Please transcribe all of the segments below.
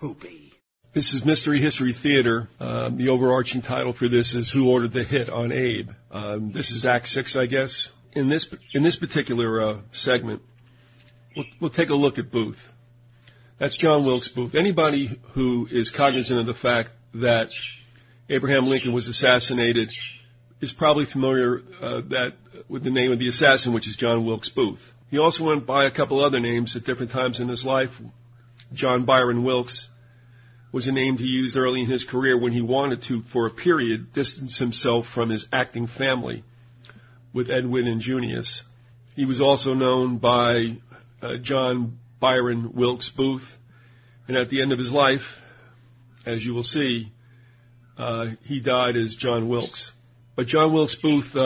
poopy. This is Mystery History Theater. The overarching title for this is Who Ordered the Hit on Abe? This is Act 6, I guess. In this particular segment, we'll take a look at Booth. That's John Wilkes Booth. Anybody who is cognizant of the fact that Abraham Lincoln was assassinated is probably familiar with the name of the assassin, which is John Wilkes Booth. He also went by a couple other names at different times in his life. John Byron Wilkes was a name he used early in his career when he wanted to, for a period, distance himself from his acting family with Edwin and Junius. He was also known by John Byron Wilkes Booth, and at the end of his life, as you will see, he died as John Wilkes. But John Wilkes Booth,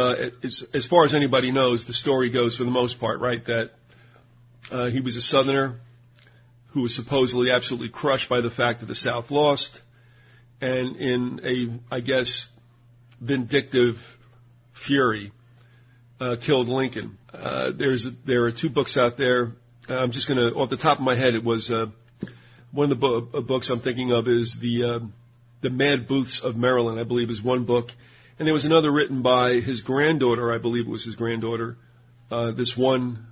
as far as anybody knows, the story goes for the most part, right, that he was a Southerner who was supposedly absolutely crushed by the fact that the South lost, and in a, I guess, vindictive fury, killed Lincoln. There are two books out there. I'm just going to, off the top of my head, it was one of the books I'm thinking of is the Mad Booths of Maryland, I believe, is one book. And there was another written by his granddaughter, I believe it was his granddaughter, this one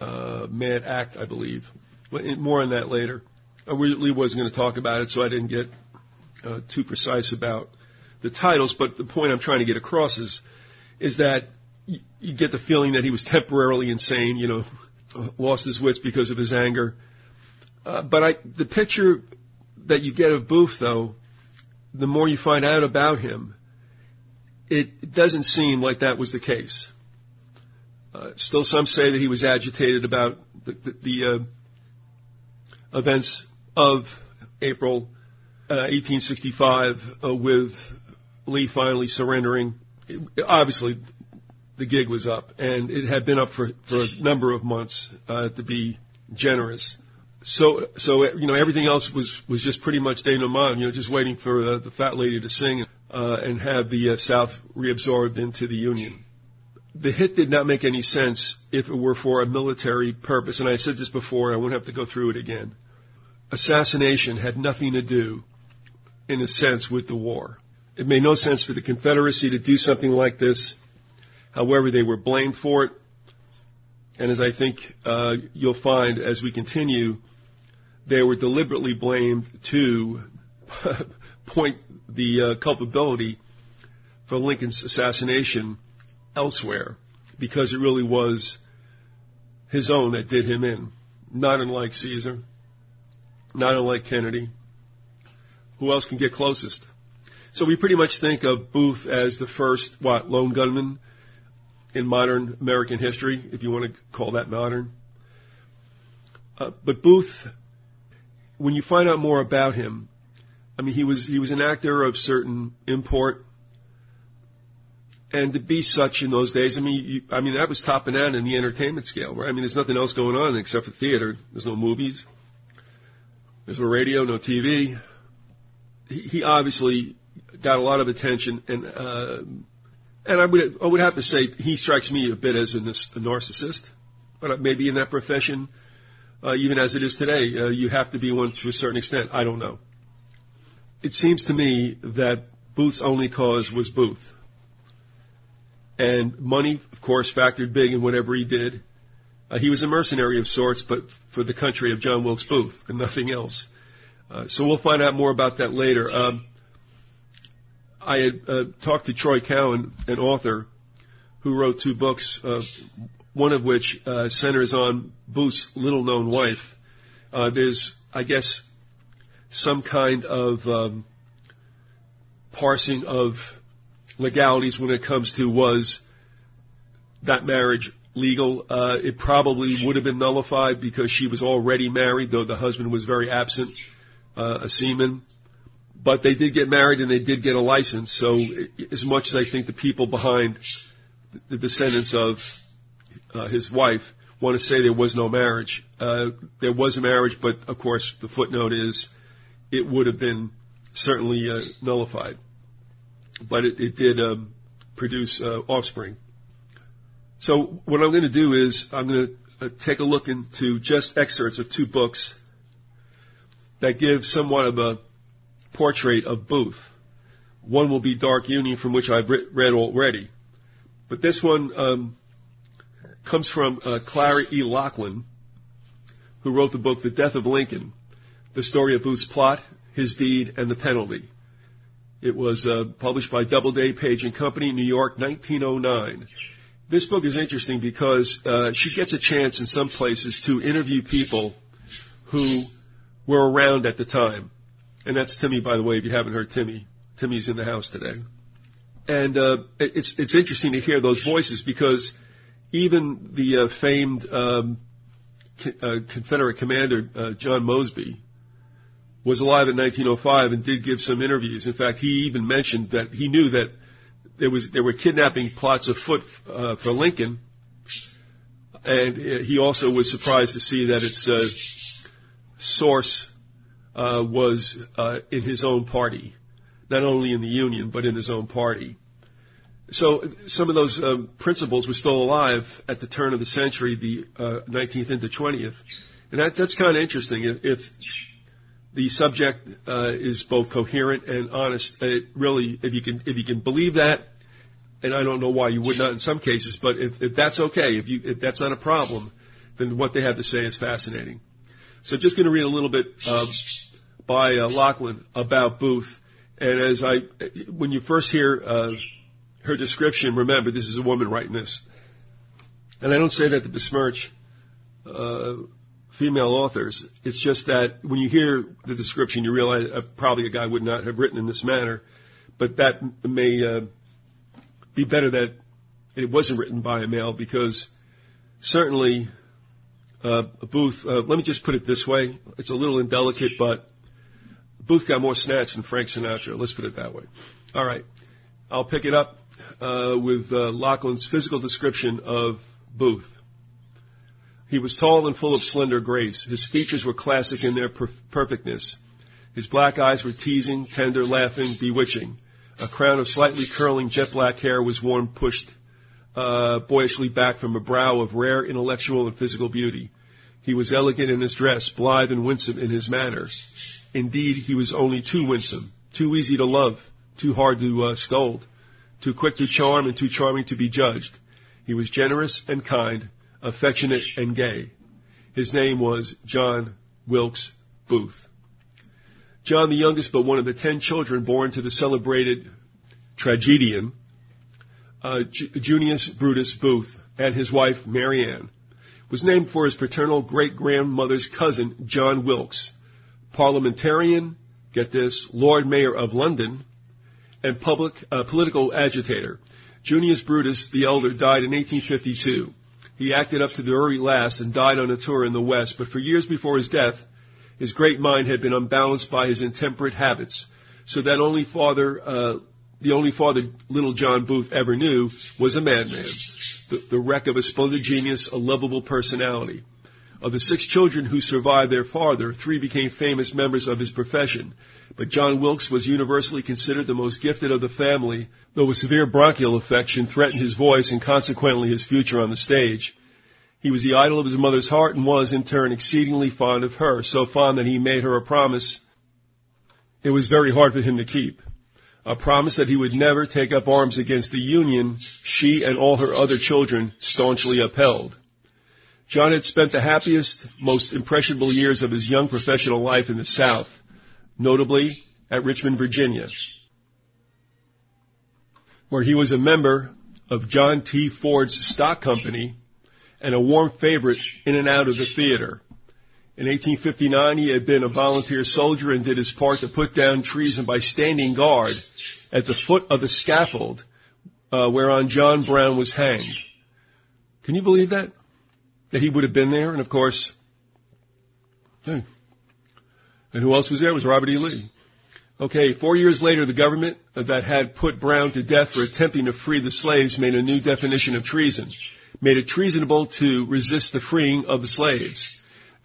Mad Act, I believe. More on that later. I really wasn't going to talk about it, so I didn't get too precise about the titles, but the point I'm trying to get across is that you get the feeling that he was temporarily insane, you know, lost his wits because of his anger. But the picture that you get of Booth, though, the more you find out about him, it doesn't seem like that was the case. Still, some say that he was agitated about the events of April 1865 with Lee finally surrendering. Obviously, the gig was up, and it had been up for a number of months, to be generous. So you know, everything else was just pretty much de nomade, you know, just waiting for the fat lady to sing and have the South reabsorbed into the Union. The hit did not make any sense if it were for a military purpose, and I said this before, I won't have to go through it again. Assassination had nothing to do, in a sense, with the war. It made no sense for the Confederacy to do something like this. However, they were blamed for it, and as I think you'll find as we continue, they were deliberately blamed to point the culpability for Lincoln's assassination elsewhere, because it really was his own that did him in, not unlike Caesar, not unlike Kennedy. Who else can get closest? So we pretty much think of Booth as the first, lone gunman in modern American history, if you want to call that modern. But Booth, when you find out more about him, I mean, he was an actor of certain import, and to be such in those days, I mean, that was topping out in the entertainment scale, right? I mean, there's nothing else going on except for theater. There's no movies. There's no radio, no TV. He obviously got a lot of attention, and I would have to say he strikes me a bit as a narcissist, but maybe in that profession, even as it is today, you have to be one to a certain extent. I don't know. It seems to me that Booth's only cause was Booth. And money, of course, factored big in whatever he did. He was a mercenary of sorts, but for the country of John Wilkes Booth and nothing else. So we'll find out more about that later. I had talked to Troy Cowan, an author, who wrote two books, one of which centers on Booth's little-known wife. There's, I guess, some kind of parsing of legalities when it comes to was that marriage legal. It probably would have been nullified because she was already married, though the husband was very absent, a seaman. But they did get married and they did get a license. So as much as I think the people behind the descendants of his wife want to say there was no marriage, there was a marriage, but of course the footnote is it would have been certainly nullified. But it did produce offspring. So what I'm going to do is I'm going to take a look into just excerpts of two books that give somewhat of a portrait of Booth. One will be Dark Union, from which I've read already. But this one comes from Clara E. Laughlin, who wrote the book The Death of Lincoln, the story of Booth's plot, his deed, and the penalty. It was published by Doubleday, Page & Company, New York, 1909. This book is interesting because she gets a chance in some places to interview people who were around at the time. And that's Timmy, by the way, if you haven't heard Timmy. Timmy's in the house today. And it's interesting to hear those voices, because even the famed Confederate commander, John Mosby, was alive in 1905 and did give some interviews. In fact, he even mentioned that he knew that there were kidnapping plots afoot for Lincoln, and he also was surprised to see that its source was in his own party, not only in the Union but in his own party. So some of those principles were still alive at the turn of the century, the 19th into 20th, and that's kind of interesting. If the subject is both coherent and honest. It really, if you can believe that, and I don't know why you would not in some cases, but if that's okay, if that's not a problem, then what they have to say is fascinating. So just going to read a little bit by Laughlin about Booth. And when you first hear her description, remember this is a woman writing this. And I don't say that to besmirch female authors. It's just that when you hear the description, you realize probably a guy would not have written in this manner, but that may be better that it wasn't written by a male, because certainly Booth, let me just put it this way, it's a little indelicate, but Booth got more snatch than Frank Sinatra, let's put it that way. All right, I'll pick it up with Laughlin's physical description of Booth. He was tall and full of slender grace. His features were classic in their perfectness. His black eyes were teasing, tender, laughing, bewitching. A crown of slightly curling jet black hair was worn pushed boyishly back from a brow of rare intellectual and physical beauty. He was elegant in his dress, blithe and winsome in his manner. Indeed, he was only too winsome, too easy to love, too hard to scold, too quick to charm and too charming to be judged. He was generous and kind, affectionate and gay. His name was John Wilkes Booth. John, the youngest but one of the 10 children born to the celebrated tragedian, Junius Brutus Booth, and his wife, Mary Ann, was named for his paternal great-grandmother's cousin, John Wilkes, parliamentarian, get this, Lord Mayor of London, and political agitator. Junius Brutus, the elder, died in 1852. He acted up to the very last and died on a tour in the West, but for years before his death, his great mind had been unbalanced by his intemperate habits, so that the only father little John Booth ever knew was a madman, the wreck of a splendid genius, a lovable personality. Of the 6 children who survived their father, 3 became famous members of his profession, but John Wilkes was universally considered the most gifted of the family, though a severe bronchial affection threatened his voice and consequently his future on the stage. He was the idol of his mother's heart and was, in turn, exceedingly fond of her, so fond that he made her a promise it was very hard for him to keep, a promise that he would never take up arms against the Union she and all her other children staunchly upheld. John had spent the happiest, most impressionable years of his young professional life in the South, notably at Richmond, Virginia, where he was a member of John T. Ford's stock company and a warm favorite in and out of the theater. In 1859, he had been a volunteer soldier and did his part to put down treason by standing guard at the foot of the scaffold whereon John Brown was hanged. Can you believe that? That he would have been there, and of course, and who else was there? It was Robert E. Lee. Okay, 4 years later, the government that had put Brown to death for attempting to free the slaves made a new definition of treason, made it treasonable to resist the freeing of the slaves.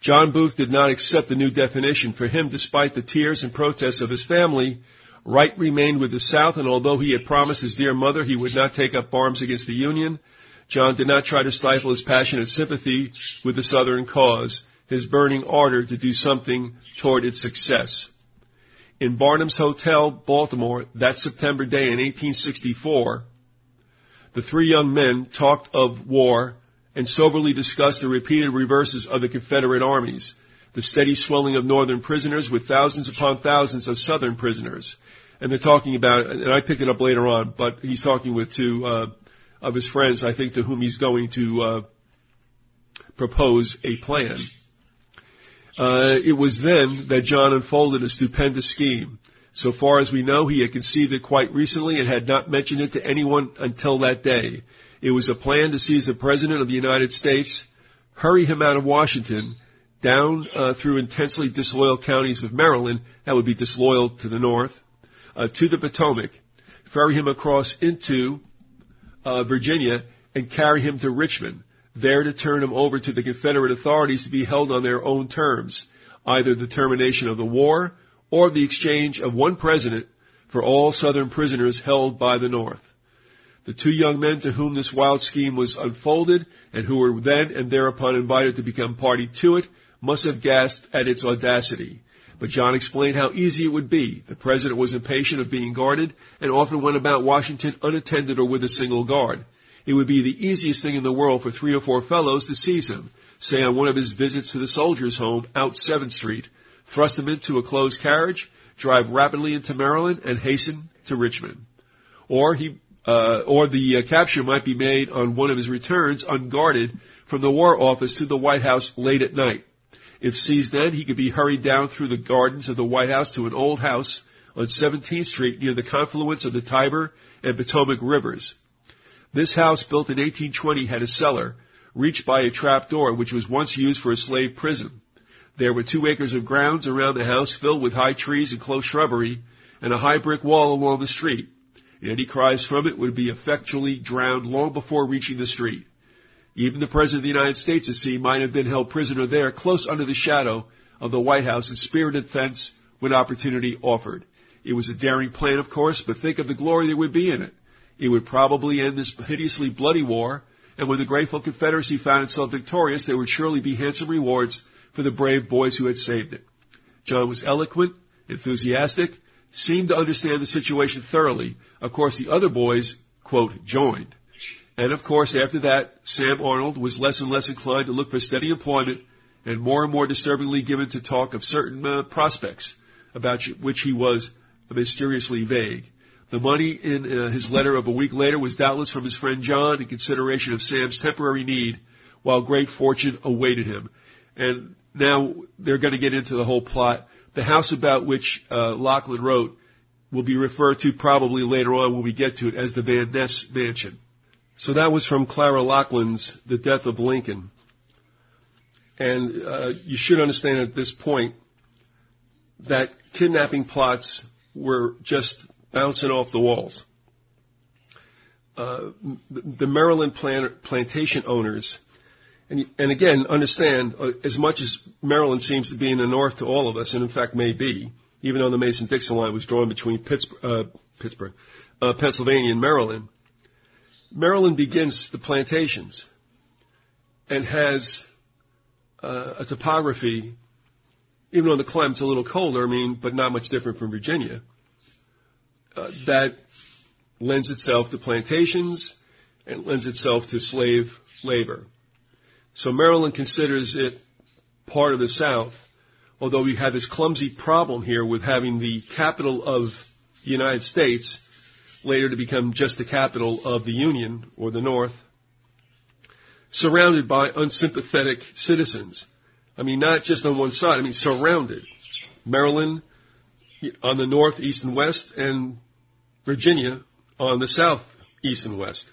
John Booth did not accept the new definition. For him, despite the tears and protests of his family, right remained with the South, and although he had promised his dear mother he would not take up arms against the Union, John did not try to stifle his passionate sympathy with the Southern cause. his burning ardor to do something toward its success. In Barnum's Hotel, Baltimore, that September day in 1864, the three young men talked of war and soberly discussed the repeated reverses of the Confederate armies, the steady swelling of Northern prisoners with thousands upon thousands of Southern prisoners. And they're talking about, and I picked it up later on, but he's talking with two of his friends, I think, to whom he's going to propose a plan. It was then that John unfolded a stupendous scheme. So far as we know, he had conceived it quite recently and had not mentioned it to anyone until that day. It was a plan to seize the President of the United States, hurry him out of Washington, down through intensely disloyal counties of Maryland, that would be disloyal to the north, to the Potomac, ferry him across into Virginia, and carry him to Richmond, there to turn him over to the Confederate authorities to be held on their own terms, either the termination of the war or the exchange of one president for all Southern prisoners held by the North. The two young men to whom this wild scheme was unfolded and who were then and thereupon invited to become party to it must have gasped at its audacity. But John explained how easy it would be. The president was impatient of being guarded and often went about Washington unattended or with a single guard. It would be the easiest thing in the world for three or four fellows to seize him, say on one of his visits to the soldiers' home out 7th Street, thrust him into a closed carriage, drive rapidly into Maryland, and hasten to Richmond. Or the capture might be made on one of his returns unguarded from the War Office to the White House late at night. If seized then, he could be hurried down through the gardens of the White House to an old house on 17th Street near the confluence of the Tiber and Potomac rivers. This house, built in 1820, had a cellar, reached by a trap door, which was once used for a slave prison. There were 2 acres of grounds around the house filled with high trees and close shrubbery, and a high brick wall along the street. Any cries from it would be effectually drowned long before reaching the street. Even the President of the United States, it seemed, might have been held prisoner there, close under the shadow of the White House and spirited thence when opportunity offered. It was a daring plan, of course, but think of the glory there would be in it. It would probably end this hideously bloody war, and when the grateful Confederacy found itself victorious, there would surely be handsome rewards for the brave boys who had saved it. John was eloquent, enthusiastic, seemed to understand the situation thoroughly. Of course, the other boys, quote, joined. And, of course, after that, Sam Arnold was less and less inclined to look for steady employment and more disturbingly given to talk of certain prospects, about which he was mysteriously vague. The money in his letter of a week later was doubtless from his friend John in consideration of Sam's temporary need, while great fortune awaited him. And now they're going to get into the whole plot. The house about which Laughlin wrote will be referred to probably later on when we get to it as the Van Ness Mansion. So that was from Clara Laughlin's The Death of Lincoln. And you should understand at this point that kidnapping plots were just bouncing off the walls. The Maryland plantation owners, and again, understand, as much as Maryland seems to be in the north to all of us, and in fact may be, even though the Mason-Dixon line was drawn between Pittsburgh, Pennsylvania and Maryland, Maryland begins the plantations and has a topography, even though the climate's a little colder, but not much different from Virginia, that lends itself to plantations and lends itself to slave labor. So Maryland considers it part of the South, although we have this clumsy problem here with having the capital of the United States later to become just the capital of the Union, or the North, surrounded by unsympathetic citizens. Not just on one side, surrounded. Maryland on the north, east, and west, and Virginia on the south, east, and west.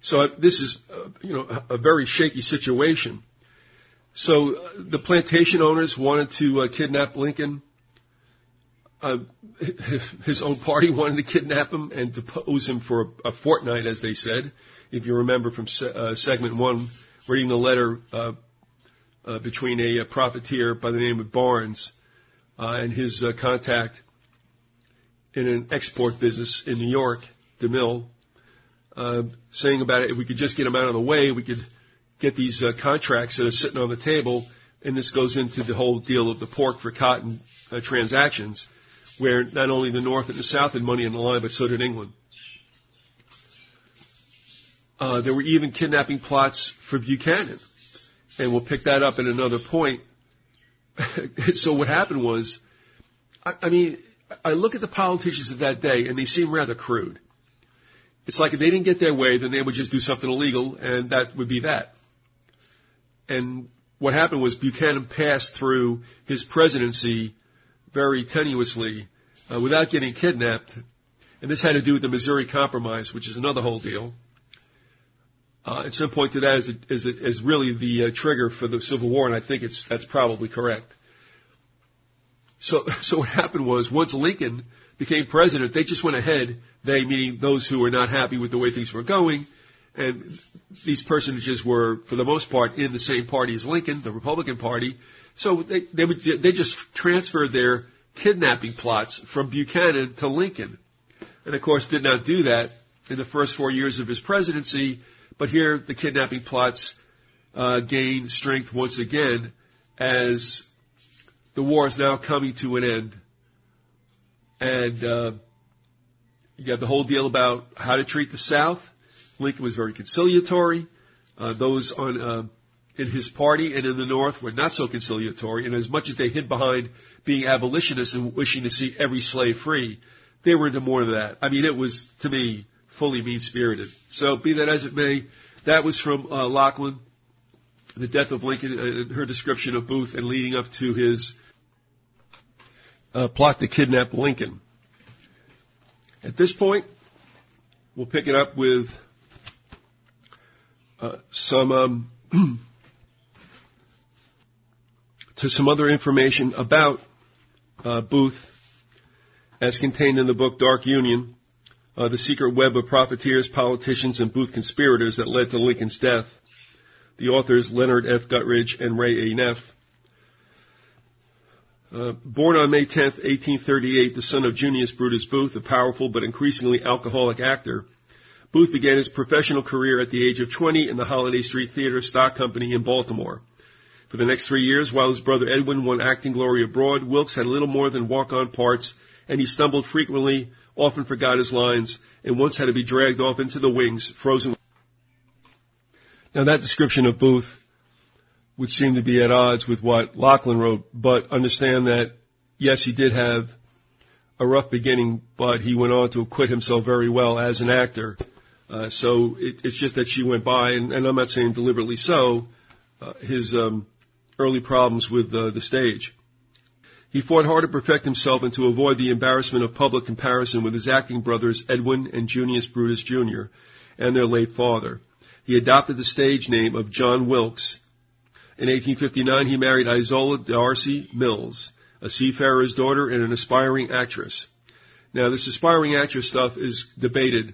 So this is, a very shaky situation. So the plantation owners wanted to kidnap Lincoln. His own party wanted to kidnap him and depose him for a fortnight, as they said. If you remember from segment one, reading the letter between a profiteer by the name of Barnes and his contact in an export business in New York, DeMille, saying about it, if we could just get him out of the way, we could get these contracts that are sitting on the table, and this goes into the whole deal of the pork for cotton transactions, where not only the North and the South had money on the line, but so did England. There were even kidnapping plots for Buchanan, and we'll pick that up at another point. So what happened was, I look at the politicians of that day, and they seem rather crude. It's like if they didn't get their way, then they would just do something illegal, and that would be that. And what happened was Buchanan passed through his presidency very tenuously without getting kidnapped, and this had to do with the Missouri Compromise, which is another whole deal. At some point to that is really the trigger for the Civil War, and I think that's probably correct. So what happened was, once Lincoln became president, they just went ahead, they meaning those who were not happy with the way things were going, and these personages were, for the most part, in the same party as Lincoln, the Republican Party, so they just transferred their kidnapping plots from Buchanan to Lincoln, and of course did not do that in the first 4 years of his presidency, but here the kidnapping plots gain strength once again as the war is now coming to an end. And you got the whole deal about how to treat the South. Lincoln was very conciliatory. Those in his party and in the North were not so conciliatory. And as much as they hid behind being abolitionists and wishing to see every slave free, they were into more of that. I mean, it was, to me, fully mean-spirited. So be that as it may, that was from Laughlin, the death of Lincoln, and her description of Booth and leading up to his plot to kidnap Lincoln. At this point, we'll pick it up with some other information about Booth as contained in the book Dark Union, the secret web of profiteers, politicians, and Booth conspirators that led to Lincoln's death. The authors Leonard F. Guttridge and Ray A. Neff. Born on May 10, 1838, the son of Junius Brutus Booth, a powerful but increasingly alcoholic actor, Booth began his professional career at the age of 20 in the Holiday Street Theater Stock Company in Baltimore. For the next 3 years, while his brother Edwin won acting glory abroad, Wilkes had little more than walk-on parts, and he stumbled frequently, often forgot his lines, and once had to be dragged off into the wings, frozen. Now that description of Booth would seem to be at odds with what Laughlin wrote, but understand that, yes, he did have a rough beginning, but he went on to acquit himself very well as an actor. So it's just that she went by, and I'm not saying deliberately so, his early problems with the stage. He fought hard to perfect himself and to avoid the embarrassment of public comparison with his acting brothers Edwin and Junius Brutus Jr. and their late father. He adopted the stage name of John Wilkes. In 1859, he married Izola D'Arcy Mills, a seafarer's daughter and an aspiring actress. Now, this aspiring actress stuff is debated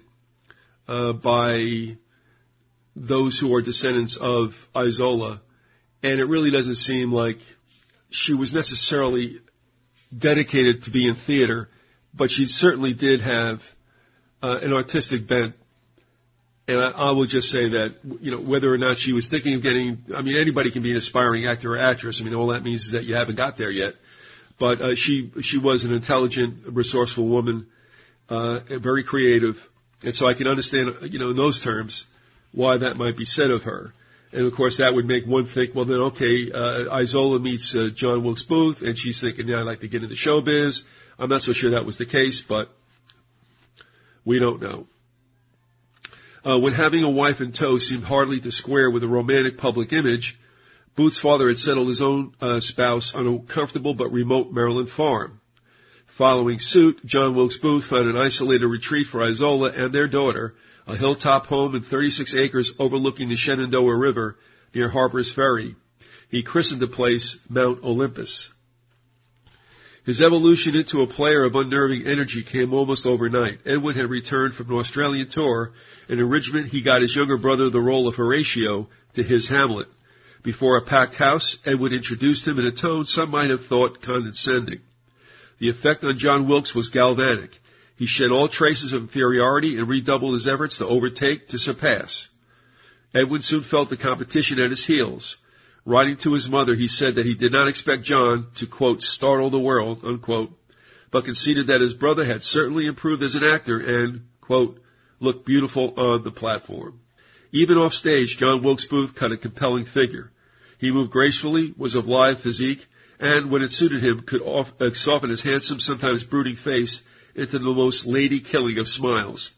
by those who are descendants of Izola, and it really doesn't seem like she was necessarily dedicated to be in theater, but she certainly did have an artistic bent. And I will just say that, you know, whether or not she was thinking of getting, I mean, anybody can be an aspiring actor or actress. I mean, all that means is that you haven't got there yet. But she was an intelligent, resourceful woman, very creative. And so I can understand, you know, in those terms, why that might be said of her. And, of course, that would make one think, well, then, okay, Izola meets John Wilkes Booth, and she's thinking, yeah, I'd like to get into showbiz. I'm not so sure that was the case, but we don't know. When having a wife in tow seemed hardly to square with a romantic public image, Booth's father had settled his own spouse on a comfortable but remote Maryland farm. Following suit, John Wilkes Booth found an isolated retreat for Izola and their daughter, a hilltop home in 36 acres overlooking the Shenandoah River near Harper's Ferry. He christened the place Mount Olympus. His evolution into a player of unnerving energy came almost overnight. Edwin had returned from an Australian tour, and in Richmond he got his younger brother the role of Horatio to his Hamlet. Before a packed house, Edwin introduced him in a tone some might have thought condescending. The effect on John Wilkes was galvanic. He shed all traces of inferiority and redoubled his efforts to overtake, to surpass. Edwin soon felt the competition at his heels. Writing to his mother, he said that he did not expect John to, quote, startle the world, unquote, but conceded that his brother had certainly improved as an actor and, quote, looked beautiful on the platform. Even off stage, John Wilkes Booth cut a compelling figure. He moved gracefully, was of lithe physique, and, when it suited him, could soften his handsome, sometimes brooding face into the most lady-killing of smiles.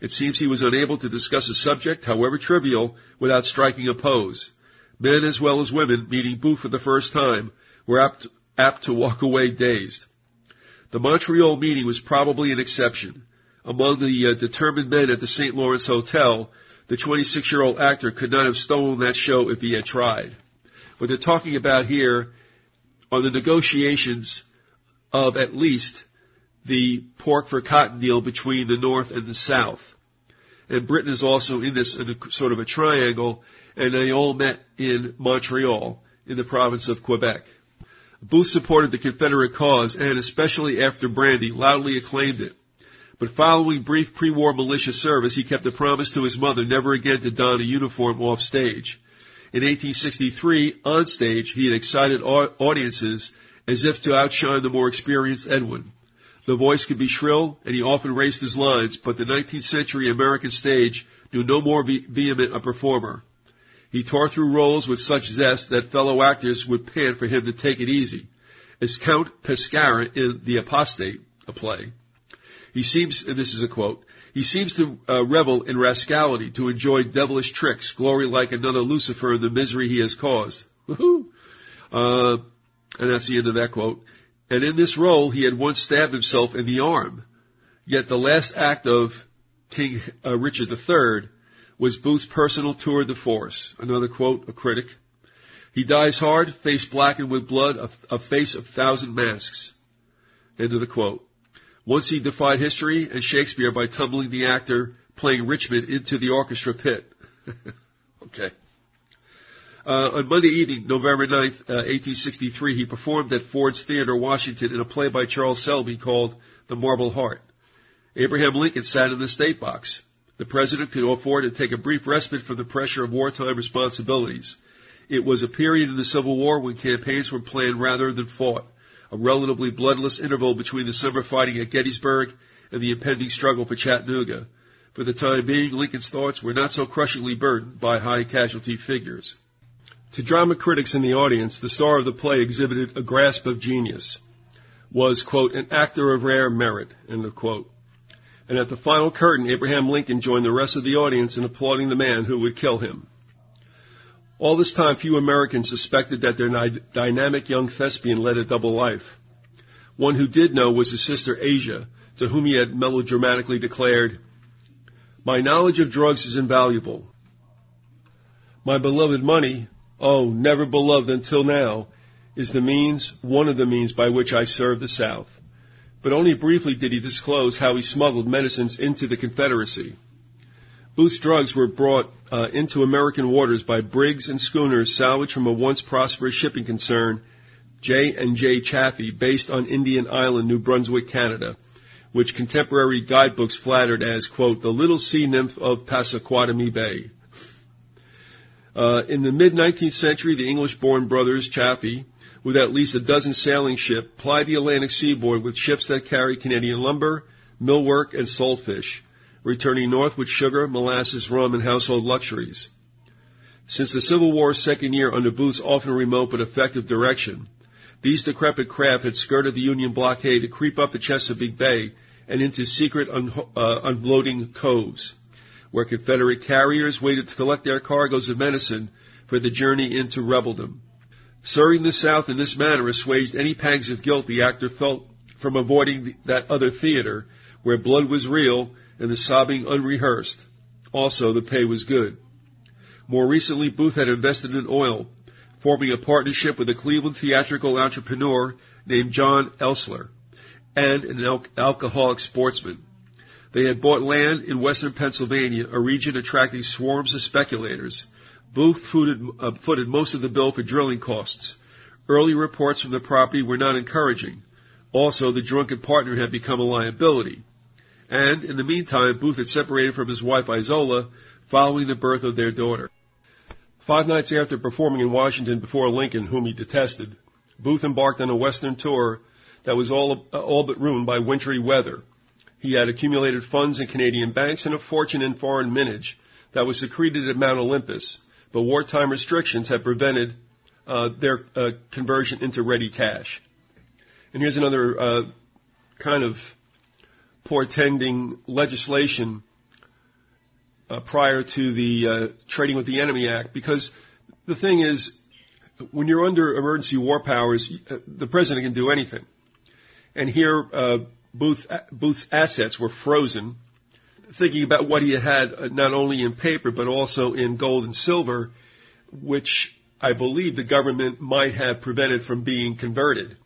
It seems he was unable to discuss a subject, however trivial, without striking a pose. Men as well as women, meeting Booth for the first time, were apt to walk away dazed. The Montreal meeting was probably an exception. Among the determined men at the St. Lawrence Hotel, the 26-year-old actor could not have stolen that show if he had tried. What they're talking about here are the negotiations of at least the Pork for Cotton deal between the North and the South. And Britain is also in this sort of a triangle, and they all met in Montreal, in the province of Quebec. Booth supported the Confederate cause, and especially after Brandy, loudly acclaimed it. But following brief pre-war militia service, he kept a promise to his mother never again to don a uniform off stage. In 1863, on stage, he had excited audiences as if to outshine the more experienced Edwin. The voice could be shrill, and he often raced his lines, but the 19th century American stage knew no more vehement a performer. He tore through roles with such zest that fellow actors would pant for him to take it easy, as Count Pescara in The Apostate, a play. He seems, and this is a quote, he seems to revel in rascality, to enjoy devilish tricks, glory like another Lucifer in the misery he has caused. Woo-hoo! And that's the end of that quote. And in this role, he had once stabbed himself in the arm. Yet the last act of King Richard III was Booth's personal tour de force. Another quote, a critic. He dies hard, face blackened with blood, a face of 1,000 masks. End of the quote. Once he defied history and Shakespeare by tumbling the actor playing Richmond into the orchestra pit. Okay. On Monday evening, November 9th, 1863, he performed at Ford's Theater, Washington, in a play by Charles Selby called The Marble Heart. Abraham Lincoln sat in the state box. The president could afford to take a brief respite from the pressure of wartime responsibilities. It was a period in the Civil War when campaigns were planned rather than fought, a relatively bloodless interval between the summer fighting at Gettysburg and the impending struggle for Chattanooga. For the time being, Lincoln's thoughts were not so crushingly burdened by high casualty figures. To drama critics in the audience, the star of the play exhibited a grasp of genius, was, quote, an actor of rare merit, end of quote. And at the final curtain, Abraham Lincoln joined the rest of the audience in applauding the man who would kill him. All this time, few Americans suspected that their dynamic young thespian led a double life. One who did know was his sister Asia, to whom he had melodramatically declared, "My knowledge of drugs is invaluable. My beloved money, oh, never beloved until now, is the means, one of the means by which I serve the South." But only briefly did he disclose how he smuggled medicines into the Confederacy. Booth's drugs were brought into American waters by brigs and schooners salvaged from a once prosperous shipping concern, J&J Chaffee, based on Indian Island, New Brunswick, Canada, which contemporary guidebooks flattered as, quote, the little sea nymph of Passamaquoddy Bay. In the mid-19th century, the English-born brothers Chaffee, with at least a dozen sailing ships, plied the Atlantic seaboard with ships that carried Canadian lumber, millwork, and saltfish, returning north with sugar, molasses, rum, and household luxuries. Since the Civil War's second year under Booth's often remote but effective direction, these decrepit craft had skirted the Union blockade to creep up the Chesapeake Bay and into secret unloading coves, where Confederate carriers waited to collect their cargoes of medicine for the journey into rebeldom. Serving the South in this manner assuaged any pangs of guilt the actor felt from avoiding that other theater where blood was real and the sobbing unrehearsed. Also, the pay was good. More recently, Booth had invested in oil, forming a partnership with a Cleveland theatrical entrepreneur named John Elsler and an alcoholic sportsman. They had bought land in western Pennsylvania, a region attracting swarms of speculators. Booth footed most of the bill for drilling costs. Early reports from the property were not encouraging. Also, the drunken partner had become a liability. And, in the meantime, Booth had separated from his wife Izola, following the birth of their daughter. 5 nights after performing in Washington before Lincoln, whom he detested, Booth embarked on a western tour that was all but ruined by wintry weather. He had accumulated funds in Canadian banks and a fortune in foreign mintage that was secreted at Mount Olympus, but wartime restrictions had prevented their conversion into ready cash. And here's another kind of portending legislation prior to the Trading with the Enemy Act, because the thing is, when you're under emergency war powers, the president can do anything. And here Booth's assets were frozen, thinking about what he had not only in paper but also in gold and silver, which I believe the government might have prevented from being converted.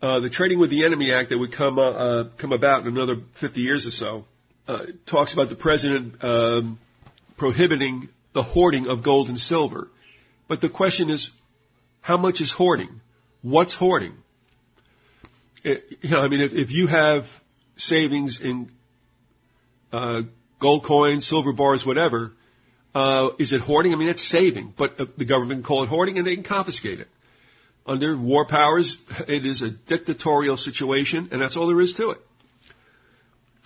The Trading with the Enemy Act that would come about in another 50 years or so talks about the president prohibiting the hoarding of gold and silver. But the question is, how much is hoarding? What's hoarding? If you have savings in gold coins, silver bars, whatever, is it hoarding? I mean, it's saving, but the government can call it hoarding and they can confiscate it. Under war powers, it is a dictatorial situation, and that's all there is to it.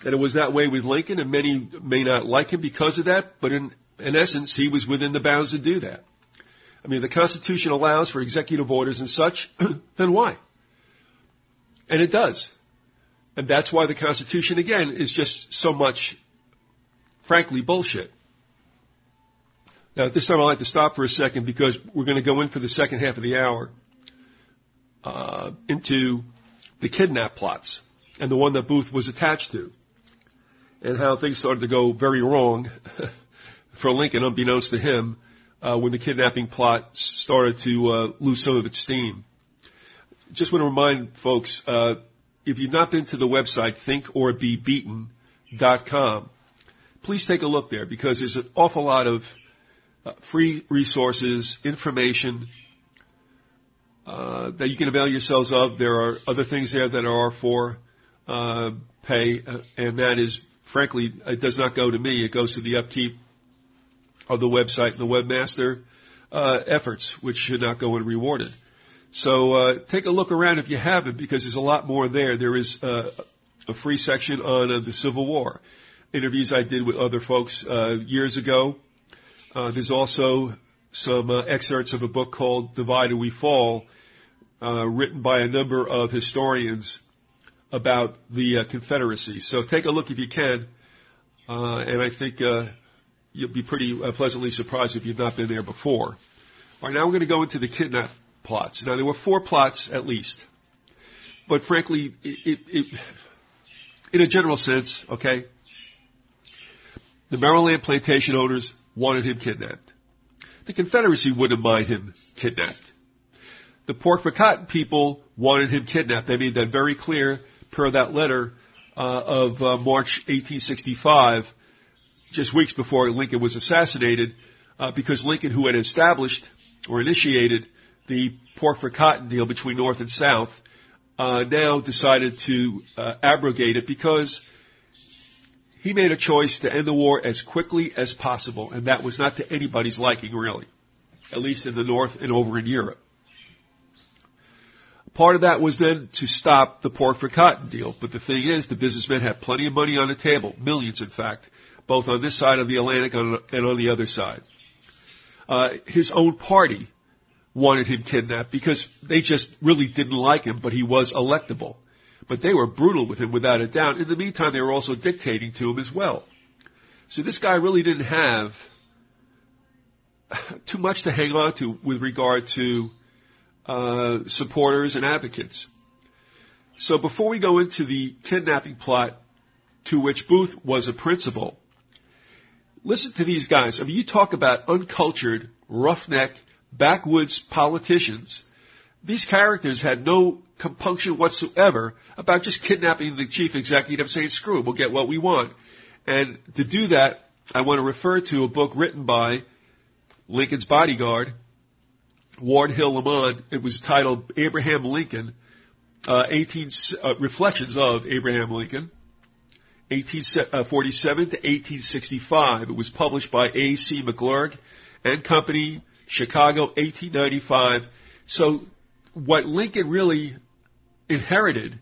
And it was that way with Lincoln, and many may not like him because of that, but in essence, he was within the bounds to do that. I mean, the Constitution allows for executive orders and such, then why? And it does. And that's why the Constitution, again, is just so much, frankly, bullshit. Now, at this time, I'd like to stop for a second because we're going to go in for the second half of the hour into the kidnap plots and the one that Booth was attached to and how things started to go very wrong for Lincoln, unbeknownst to him, when the kidnapping plot started to lose some of its steam. Just want to remind folks, if you've not been to the website thinkorbebeaten.com, please take a look there because there's an awful lot of free resources, information that you can avail yourselves of. There are other things there that are for pay, and that is, frankly, it does not go to me. It goes to the upkeep of the website and the webmaster efforts, which should not go unrewarded. So take a look around if you haven't, because there's a lot more there. There is a free section on the Civil War, interviews I did with other folks years ago. There's also some excerpts of a book called Divide or We Fall, written by a number of historians about the Confederacy. So take a look if you can, and I think you'll be pretty pleasantly surprised if you've not been there before. All right, now we're going to go into the kidnap plots. Now, there were 4 plots at least, but frankly, in a general sense, okay, the Maryland plantation owners wanted him kidnapped. The Confederacy wouldn't mind him kidnapped. The Pork for Cotton people wanted him kidnapped. They made that very clear per that letter of March 1865, just weeks before Lincoln was assassinated, because Lincoln, who had established or initiated the Pork for Cotton deal between North and South, now decided to abrogate it because he made a choice to end the war as quickly as possible, and that was not to anybody's liking, really, at least in the North and over in Europe. Part of that was then to stop the Pork for Cotton deal, but the thing is, the businessmen had plenty of money on the table, millions, in fact, both on this side of the Atlantic and on the other side. His own party wanted him kidnapped because they just really didn't like him, but he was electable. But they were brutal with him without a doubt. In the meantime, they were also dictating to him as well. So this guy really didn't have too much to hang on to with regard to supporters and advocates. So before we go into the kidnapping plot to which Booth was a principal, listen to these guys. I mean, you talk about uncultured, roughneck, backwoods politicians. These characters had no compunction whatsoever about just kidnapping the chief executive, saying, screw it, we'll get what we want. And to do that, I want to refer to a book written by Lincoln's bodyguard, Ward Hill Lamon. It was titled Abraham Lincoln, Reflections of Abraham Lincoln, 1847 to 1865. It was published by A.C. McClurg and Company, Chicago, 1895. So what Lincoln really inherited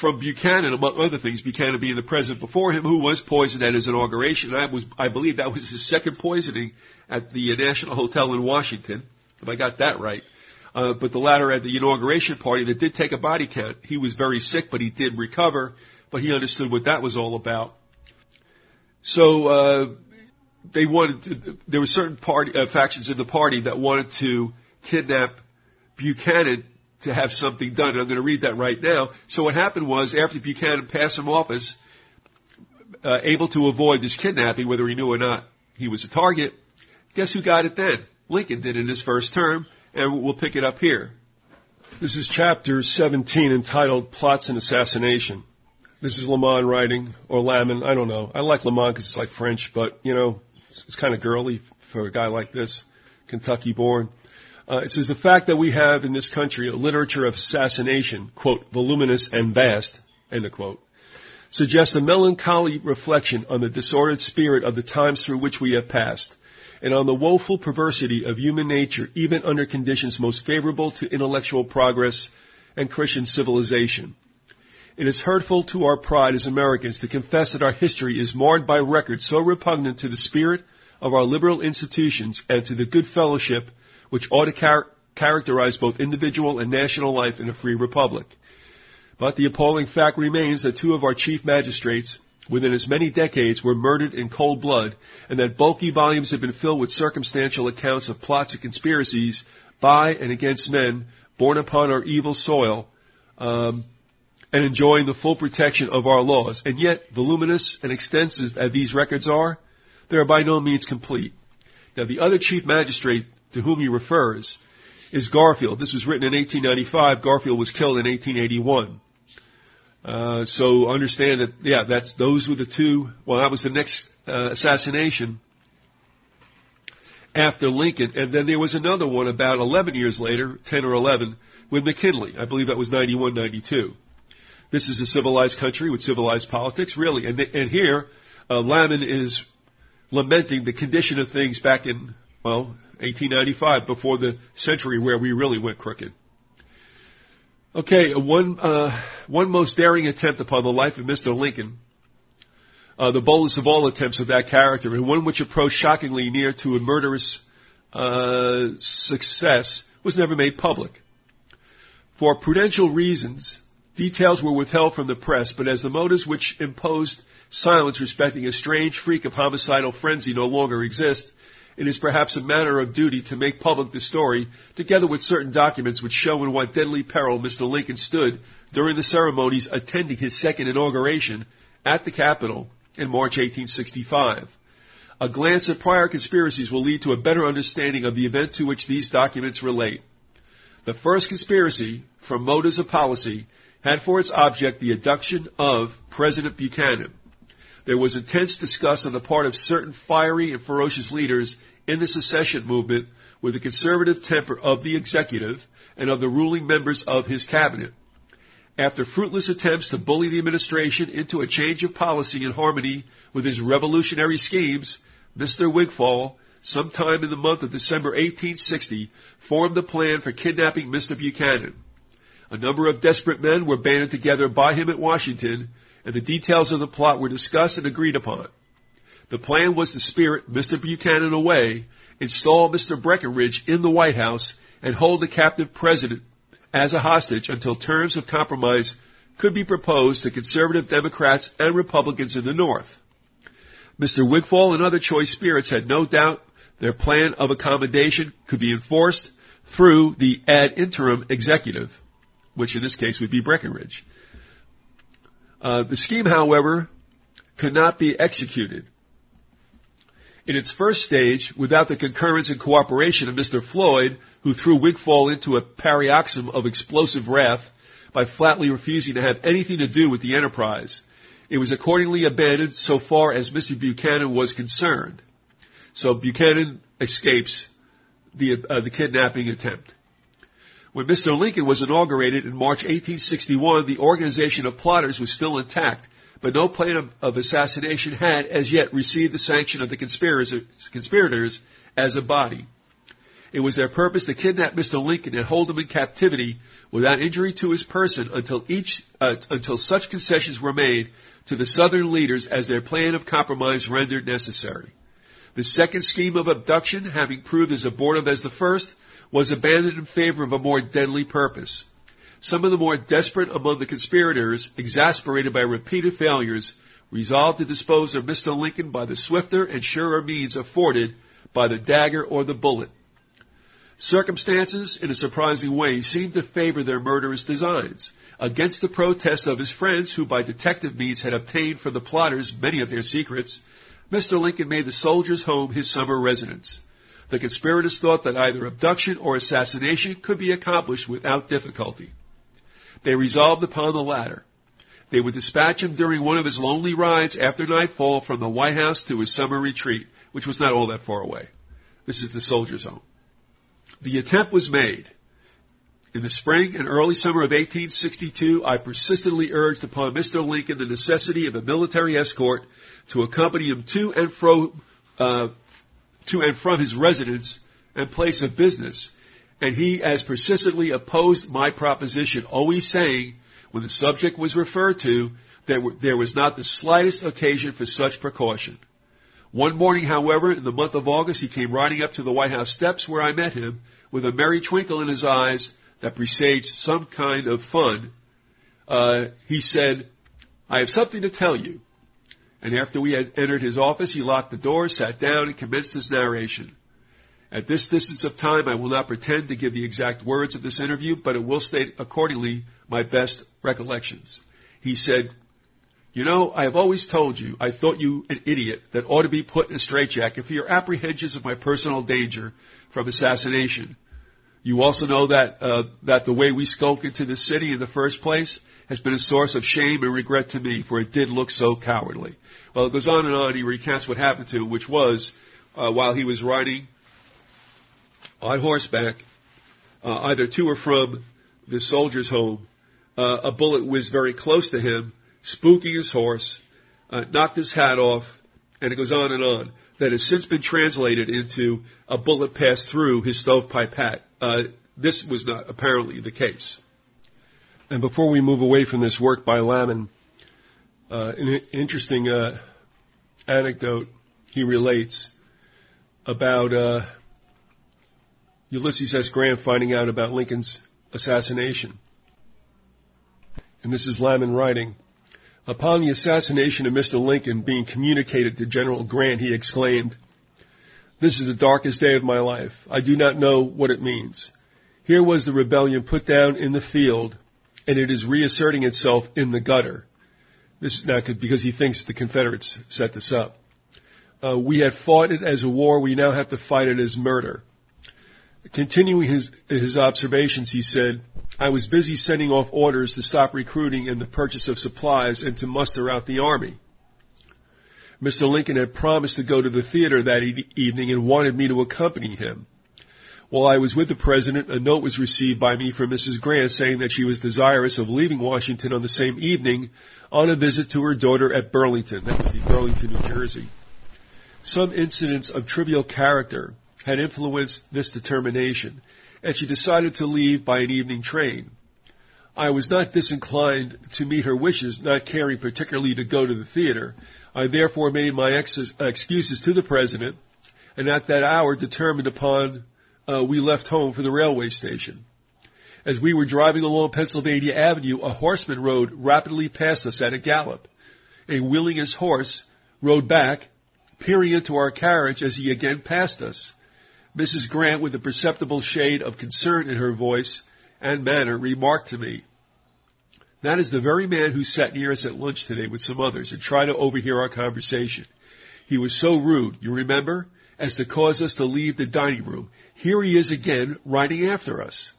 from Buchanan, among other things, Buchanan being the president before him, who was poisoned at his inauguration. I believe that was his second poisoning at the National Hotel in Washington, if I got that right. But the latter at the inauguration party that did take a body count. He was very sick, but he did recover, but he understood what that was all about. So they wanted to, there were certain party, factions in the party that wanted to kidnap Buchanan to have something done, and I'm going to read that right now. So what happened was, after Buchanan passed from office, able to avoid this kidnapping, whether he knew or not he was a target, guess who got it then? Lincoln did in his first term, and we'll pick it up here. This is Chapter 17, entitled Plots and Assassination. This is Lamon writing, or Lamon, I don't know. I like Lamon because it's like French, but, you know, it's kind of girly for a guy like this, Kentucky-born. It says, the fact that we have in this country a literature of assassination, quote, voluminous and vast, end of quote, suggests a melancholy reflection on the disordered spirit of the times through which we have passed, and on the woeful perversity of human nature, even under conditions most favorable to intellectual progress and Christian civilization. It is hurtful to our pride as Americans to confess that our history is marred by records so repugnant to the spirit of our liberal institutions and to the good fellowship which ought to characterize both individual and national life in a free republic. But the appalling fact remains that two of our chief magistrates, within as many decades, were murdered in cold blood, and that bulky volumes have been filled with circumstantial accounts of plots and conspiracies by and against men born upon our evil soil, and enjoying the full protection of our laws. And yet, voluminous and extensive as these records are, they are by no means complete. Now, the other chief magistrate to whom he refers is Garfield. This was written in 1895. Garfield was killed in 1881. So understand that, yeah, that's those were the two. Well, that was the next assassination after Lincoln. And then there was another one about 11 years later, 10 or 11, with McKinley. I believe that was 91, 92. This is a civilized country with civilized politics, really. And here, Lamon is lamenting the condition of things back in, well, 1895, before the century where we really went crooked. Okay, one most daring attempt upon the life of Mr. Lincoln, the boldest of all attempts of that character, and one which approached shockingly near to a murderous success, was never made public. For prudential reasons, details were withheld from the press, but as the motives which imposed silence respecting a strange freak of homicidal frenzy no longer exist, it is perhaps a matter of duty to make public the story, together with certain documents which show in what deadly peril Mr. Lincoln stood during the ceremonies attending his second inauguration at the Capitol in March 1865. A glance at prior conspiracies will lead to a better understanding of the event to which these documents relate. The first conspiracy, from motives of policy, had for its object the abduction of President Buchanan. There was intense disgust on the part of certain fiery and ferocious leaders in the secession movement with the conservative temper of the executive and of the ruling members of his cabinet. After fruitless attempts to bully the administration into a change of policy in harmony with his revolutionary schemes, Mr. Wigfall, sometime in the month of December 1860, formed a plan for kidnapping Mr. Buchanan. A number of desperate men were banded together by him at Washington, and the details of the plot were discussed and agreed upon. The plan was to spirit Mr. Buchanan away, install Mr. Breckinridge in the White House, and hold the captive president as a hostage until terms of compromise could be proposed to conservative Democrats and Republicans in the North. Mr. Wigfall and other choice spirits had no doubt their plan of accommodation could be enforced through the ad interim executive, which in this case would be Breckinridge. The scheme, however, could not be executed in its first stage without the concurrence and cooperation of Mr. Floyd, who threw Wigfall into a paroxysm of explosive wrath by flatly refusing to have anything to do with the enterprise. It was accordingly abandoned so far as Mr. Buchanan was concerned. So Buchanan escapes the kidnapping attempt. When Mr. Lincoln was inaugurated in March 1861, the organization of plotters was still intact, but no plan of assassination had as yet received the sanction of the conspirators as a body. It was their purpose to kidnap Mr. Lincoln and hold him in captivity without injury to his person until such concessions were made to the Southern leaders as their plan of compromise rendered necessary. The second scheme of abduction, having proved as abortive as the first, was abandoned in favor of a more deadly purpose. Some of the more desperate among the conspirators, exasperated by repeated failures, resolved to dispose of Mr. Lincoln by the swifter and surer means afforded by the dagger or the bullet. Circumstances, in a surprising way, seemed to favor their murderous designs, against the protest of his friends who by detective means had obtained from the plotters many of their secrets. Mr. Lincoln made the Soldiers' Home his summer residence. The conspirators thought that either abduction or assassination could be accomplished without difficulty. They resolved upon the latter. They would dispatch him during one of his lonely rides after nightfall from the White House to his summer retreat, which was not all that far away. This is the Soldiers' Home. The attempt was made. In the spring and early summer of 1862, I persistently urged upon Mr. Lincoln the necessity of a military escort to accompany him to and from his residence and place of business, and he as persistently opposed my proposition, always saying, when the subject was referred to, that there was not the slightest occasion for such precaution. One morning, however, in the month of August, he came riding up to the White House steps, where I met him, with a merry twinkle in his eyes that presaged some kind of fun. He said, "I have something to tell you." And after we had entered his office, he locked the door, sat down, and commenced his narration. At this distance of time, I will not pretend to give the exact words of this interview, but it will state accordingly my best recollections. He said, "You know, I have always told you I thought you an idiot that ought to be put in a straitjacket for your apprehensions of my personal danger from assassination. You also know that the way we skulked into the city in the first place has been a source of shame and regret to me, for it did look so cowardly." Well, it goes on and on. He recounts what happened to him, which was while he was riding on horseback, either to or from the Soldiers' Home, a bullet was very close to him, spooking his horse, knocked his hat off, and it goes on and on. That has since been translated into a bullet passed through his stovepipe hat. This was not apparently the case. And before we move away from this work by Lamon, an interesting anecdote he relates about Ulysses S. Grant finding out about Lincoln's assassination. And this is Lamon writing. "Upon the assassination of Mr. Lincoln being communicated to General Grant, he exclaimed, 'This is the darkest day of my life. I do not know what it means. Here was the rebellion put down in the field, and it is reasserting itself in the gutter.'" This is not good because he thinks the Confederates set this up. "We had fought it as a war. We now have to fight it as murder." Continuing his observations, he said, "I was busy sending off orders to stop recruiting and the purchase of supplies and to muster out the army. Mr. Lincoln had promised to go to the theater that evening and wanted me to accompany him. While I was with the President, a note was received by me from Mrs. Grant saying that she was desirous of leaving Washington on the same evening on a visit to her daughter at Burlington," that would be Burlington, New Jersey. "Some incidents of trivial character had influenced this determination, and she decided to leave by an evening train. I was not disinclined to meet her wishes, not caring particularly to go to the theater. I therefore made my excuses to the President, and at that hour determined upon we left home for the railway station. As we were driving along Pennsylvania Avenue, a horseman rode rapidly past us at a gallop. A willingless horse rode back, peering into our carriage as he again passed us. Mrs. Grant, with a perceptible shade of concern in her voice and manner, remarked to me, 'That is the very man who sat near us at lunch today with some others and tried to overhear our conversation. He was so rude, you remember, as to cause us to leave the dining room. Here he is again, riding after us.'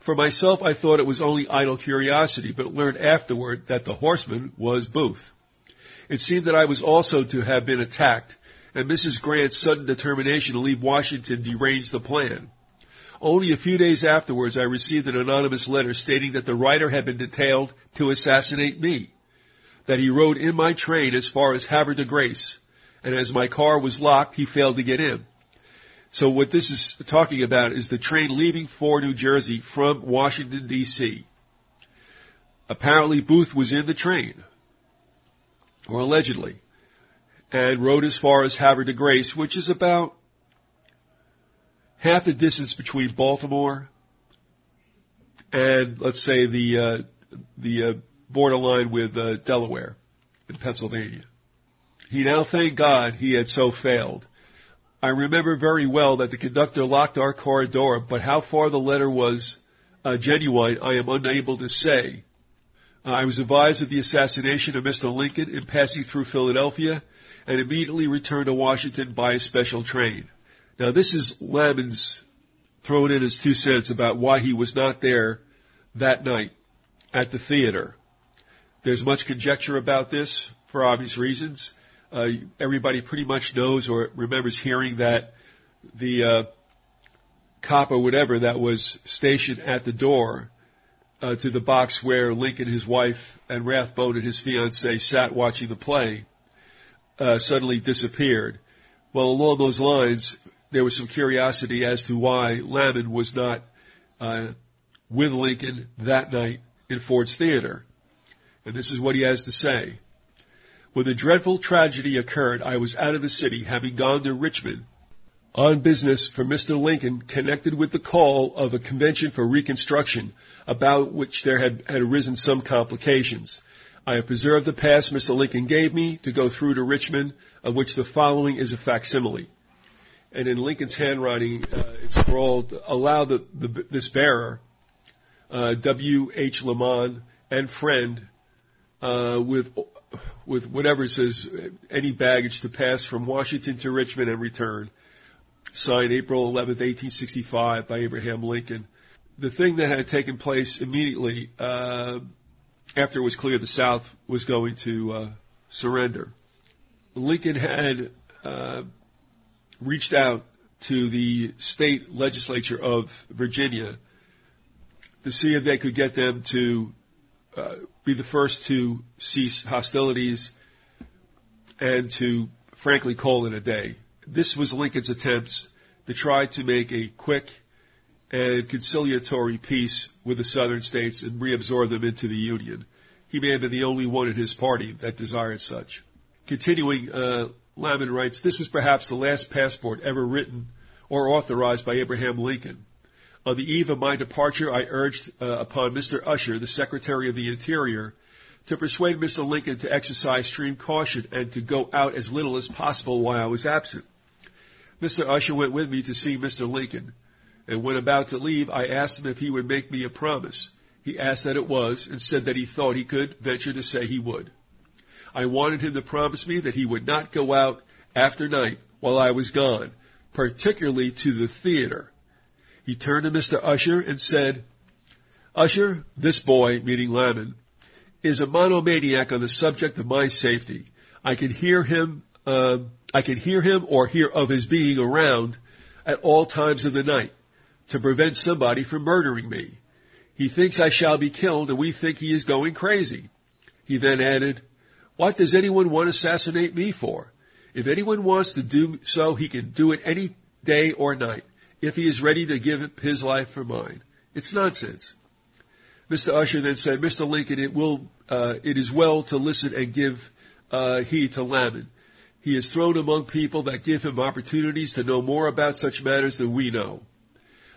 For myself, I thought it was only idle curiosity, but learned afterward that the horseman was Booth. It seemed that I was also to have been attacked, and Mrs. Grant's sudden determination to leave Washington deranged the plan. Only a few days afterwards, I received an anonymous letter stating that the writer had been detailed to assassinate me. that he rode in my train as far as Havre de Grace, and as my car was locked, he failed to get in. So what this is talking about is the train leaving for New Jersey from Washington, D.C. Apparently, Booth was in the train, or allegedly, and rode as far as Havre de Grace, which is about half the distance between Baltimore and, let's say, the borderline with Delaware and Pennsylvania. He now thanked God he had so failed. I remember very well that the conductor locked our car door, but how far the letter was genuine, I am unable to say. I was advised of the assassination of Mr. Lincoln in passing through Philadelphia and immediately returned to Washington by a special train. Now, this is Lamon's thrown in his 2 cents about why he was not there that night at the theater. There's much conjecture about this for obvious reasons. Everybody pretty much knows or remembers hearing that the cop or whatever that was stationed at the door to the box where Lincoln, his wife, and Rathbone and his fiancée sat watching the play suddenly disappeared. Well, along those lines, there was some curiosity as to why Lamon was not with Lincoln that night in Ford's Theater. And this is what he has to say. When the dreadful tragedy occurred, I was out of the city, having gone to Richmond on business for Mr. Lincoln, connected with the call of a convention for Reconstruction, about which there had arisen some complications. I have preserved the pass Mr. Lincoln gave me to go through to Richmond, of which the following is a facsimile. And in Lincoln's handwriting, it's scrawled, allow this bearer, W.H. Lamon and friend, with whatever it says, any baggage to pass from Washington to Richmond and return, signed April 11th, 1865 by Abraham Lincoln. The thing that had taken place immediately after it was clear the South was going to surrender. Lincoln had reached out to the state legislature of Virginia to see if they could get them to be the first to cease hostilities and to, frankly, call it a day. This was Lincoln's attempts to try to make a quick and conciliatory peace with the southern states and reabsorb them into the Union. He may have been the only one in his party that desired such. Continuing, Lamon writes, this was perhaps the last passport ever written or authorized by Abraham Lincoln. On the eve of my departure, I urged upon Mr. Usher, the Secretary of the Interior, to persuade Mr. Lincoln to exercise extreme caution and to go out as little as possible while I was absent. Mr. Usher went with me to see Mr. Lincoln, and when about to leave, I asked him if he would make me a promise. He asked that it was, and said that he thought he could venture to say he would. I wanted him to promise me that he would not go out after night while I was gone, particularly to the theater. He turned to Mr. Usher and said, Usher, this boy, meaning Lamon, is a monomaniac on the subject of my safety. I can hear him or hear of his being around at all times of the night to prevent somebody from murdering me. He thinks I shall be killed, and we think he is going crazy. He then added, what does anyone want to assassinate me for? If anyone wants to do so, he can do it any day or night, if he is ready to give up his life for mine. It's nonsense. Mr. Usher then said, Mr. Lincoln, it is well to listen and give heed to Lamon. He is thrown among people that give him opportunities to know more about such matters than we know.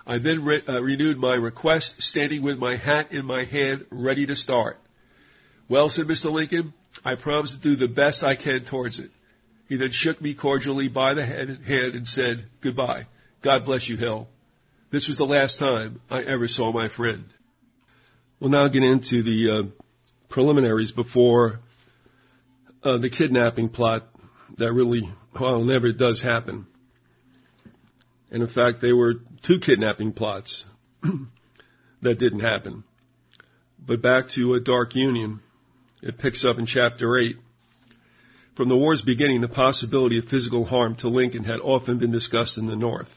I then renewed my request, standing with my hat in my hand, ready to start. Well, said Mr. Lincoln, I promise to do the best I can towards it. He then shook me cordially by the hand and said, goodbye. God bless you, Hill. This was the last time I ever saw my friend. We'll now get into the preliminaries before the kidnapping plot that really, well, never does happen. And in fact, there were 2 kidnapping plots that didn't happen. But back to Dark Union, it picks up in Chapter 8. From the war's beginning, the possibility of physical harm to Lincoln had often been discussed in the North.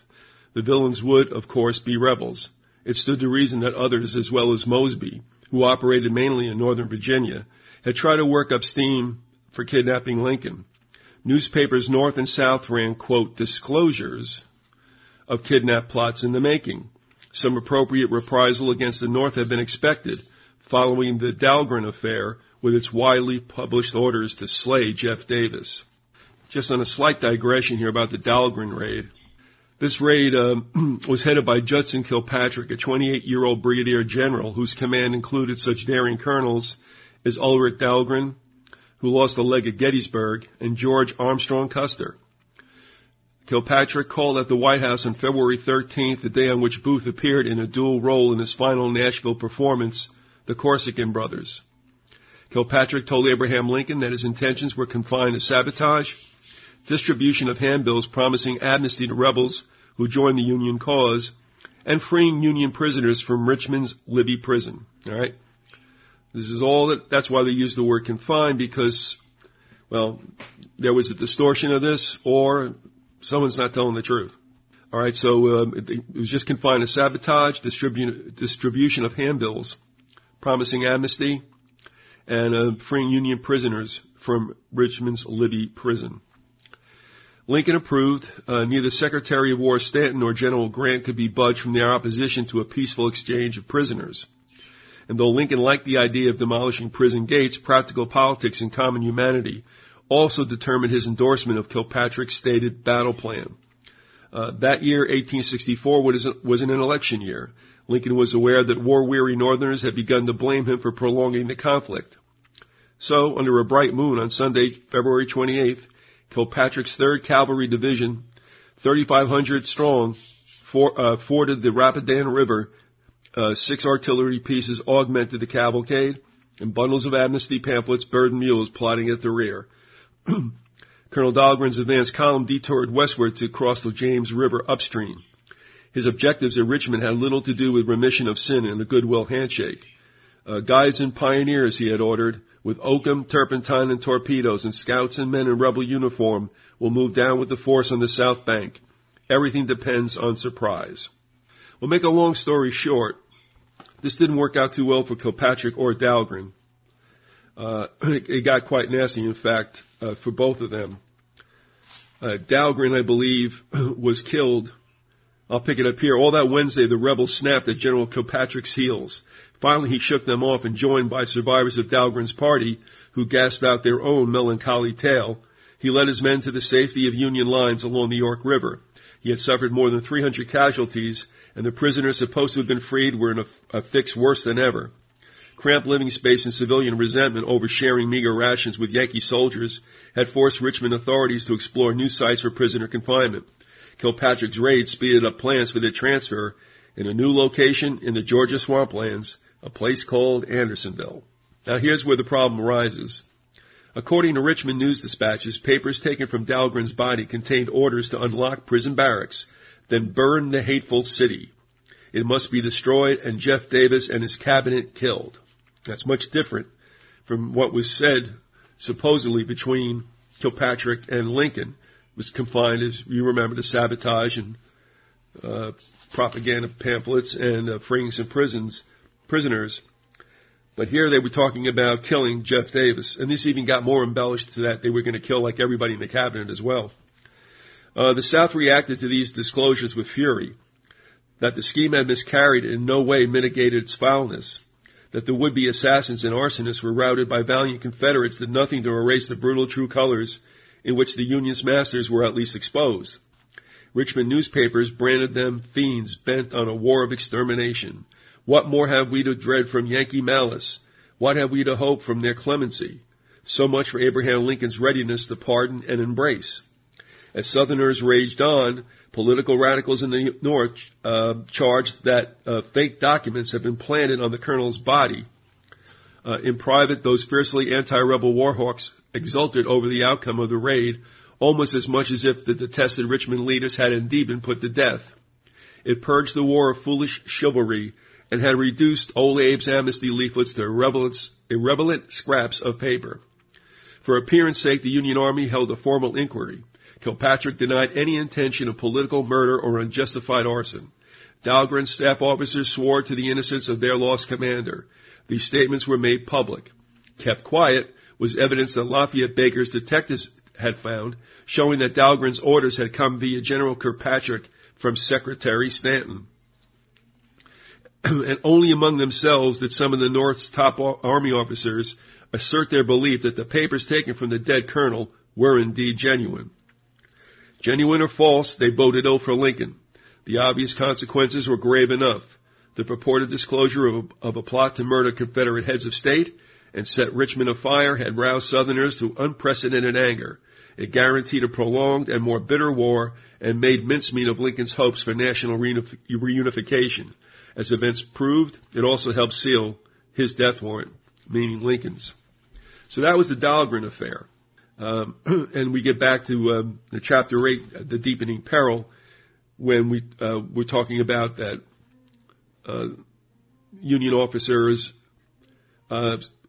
The villains would, of course, be rebels. It stood to reason that others, as well as Mosby, who operated mainly in northern Virginia, had tried to work up steam for kidnapping Lincoln. Newspapers north and south ran, quote, disclosures of kidnap plots in the making. Some appropriate reprisal against the North had been expected following the Dahlgren affair with its widely published orders to slay Jeff Davis. Just on a slight digression here about the Dahlgren raid. This raid was headed by Judson Kilpatrick, a 28-year-old brigadier general whose command included such daring colonels as Ulrich Dahlgren, who lost a leg at Gettysburg, and George Armstrong Custer. Kilpatrick called at the White House on February 13th, the day on which Booth appeared in a dual role in his final Nashville performance, The Corsican Brothers. Kilpatrick told Abraham Lincoln that his intentions were confined to sabotage, distribution of handbills promising amnesty to rebels who joined the Union cause, and freeing Union prisoners from Richmond's Libby Prison. All right? This is all that's why they use the word confined, because, well, there was a distortion of this, or someone's not telling the truth. All right, so it was just confined to sabotage, distribution of handbills, promising amnesty, and freeing Union prisoners from Richmond's Libby Prison. Lincoln approved. Neither Secretary of War Stanton nor General Grant could be budged from their opposition to a peaceful exchange of prisoners. And though Lincoln liked the idea of demolishing prison gates, practical politics and common humanity also determined his endorsement of Kilpatrick's stated battle plan. That year, 1864, was an election year. Lincoln was aware that war-weary Northerners had begun to blame him for prolonging the conflict. So, under a bright moon on Sunday, February 28th, Kilpatrick's 3rd Cavalry Division, 3,500 strong, forded the Rapidan River. 6 artillery pieces augmented the cavalcade, and bundles of amnesty pamphlets burdened mules plodding at the rear. Colonel Dahlgren's advance column detoured westward to cross the James River upstream. His objectives at Richmond had little to do with remission of sin and a goodwill handshake. Guides and pioneers he had ordered, with oakum, turpentine, and torpedoes, and scouts and men in rebel uniform will move down with the force on the south bank. Everything depends on surprise. Well, make a long story short, this didn't work out too well for Kilpatrick or Dahlgren. It got quite nasty, in fact, for both of them. Dahlgren, I believe, was killed. I'll pick it up here. All that Wednesday, the rebels snapped at General Kilpatrick's heels. Finally, he shook them off and joined by survivors of Dahlgren's party, who gasped out their own melancholy tale. He led his men to the safety of Union lines along the York River. He had suffered more than 300 casualties, and the prisoners supposed to have been freed were in a fix worse than ever. Cramped living space and civilian resentment over sharing meager rations with Yankee soldiers had forced Richmond authorities to explore new sites for prisoner confinement. Kilpatrick's raid speeded up plans for their transfer in a new location in the Georgia swamplands, a place called Andersonville. Now here's where the problem arises. According to Richmond news dispatches, papers taken from Dahlgren's body contained orders to unlock prison barracks, then burn the hateful city. It must be destroyed and Jeff Davis and his cabinet killed. That's much different from what was said supposedly between Kilpatrick and Lincoln. It was confined, as you remember, to sabotage and propaganda pamphlets and freeing some prisoners. But here they were talking about killing Jeff Davis. And this even got more embellished to that. They were going to kill like everybody in the cabinet as well. The South reacted to these disclosures with fury. That the scheme had miscarried and in no way mitigated its foulness. That the would-be assassins and arsonists were routed by valiant Confederates did nothing to erase the brutal true colors in which the Union's masters were at least exposed. Richmond newspapers branded them fiends bent on a war of extermination. What more have we to dread from Yankee malice? What have we to hope from their clemency? So much for Abraham Lincoln's readiness to pardon and embrace. As Southerners raged on, political radicals in the North charged that fake documents had been planted on the colonel's body. In private, those fiercely anti-rebel warhawks exulted over the outcome of the raid, almost as much as if the detested Richmond leaders had indeed been put to death. It purged the war of foolish chivalry and had reduced Old Abe's amnesty leaflets to irrelevant scraps of paper. For appearance sake, the Union Army held a formal inquiry. Kilpatrick denied any intention of political murder or unjustified arson. Dahlgren's staff officers swore to the innocence of their lost commander. These statements were made public. kept quiet was evidence that Lafayette Baker's detectives had found, showing that Dahlgren's orders had come via General Kirkpatrick from Secretary Stanton. And only among themselves did some of the North's top Army officers assert their belief that the papers taken from the dead colonel were indeed genuine. Genuine or false, they voted ill for Lincoln. The obvious consequences were grave enough. The purported disclosure of a plot to murder Confederate heads of state and set Richmond afire had roused Southerners to unprecedented anger. It guaranteed a prolonged and more bitter war and made mincemeat of Lincoln's hopes for national reunification. As events proved, it also helped seal his death warrant, meaning Lincoln's. So that was the Dahlgren affair. And we get back to the Chapter 8, The Deepening Peril, when we're talking about that Union officers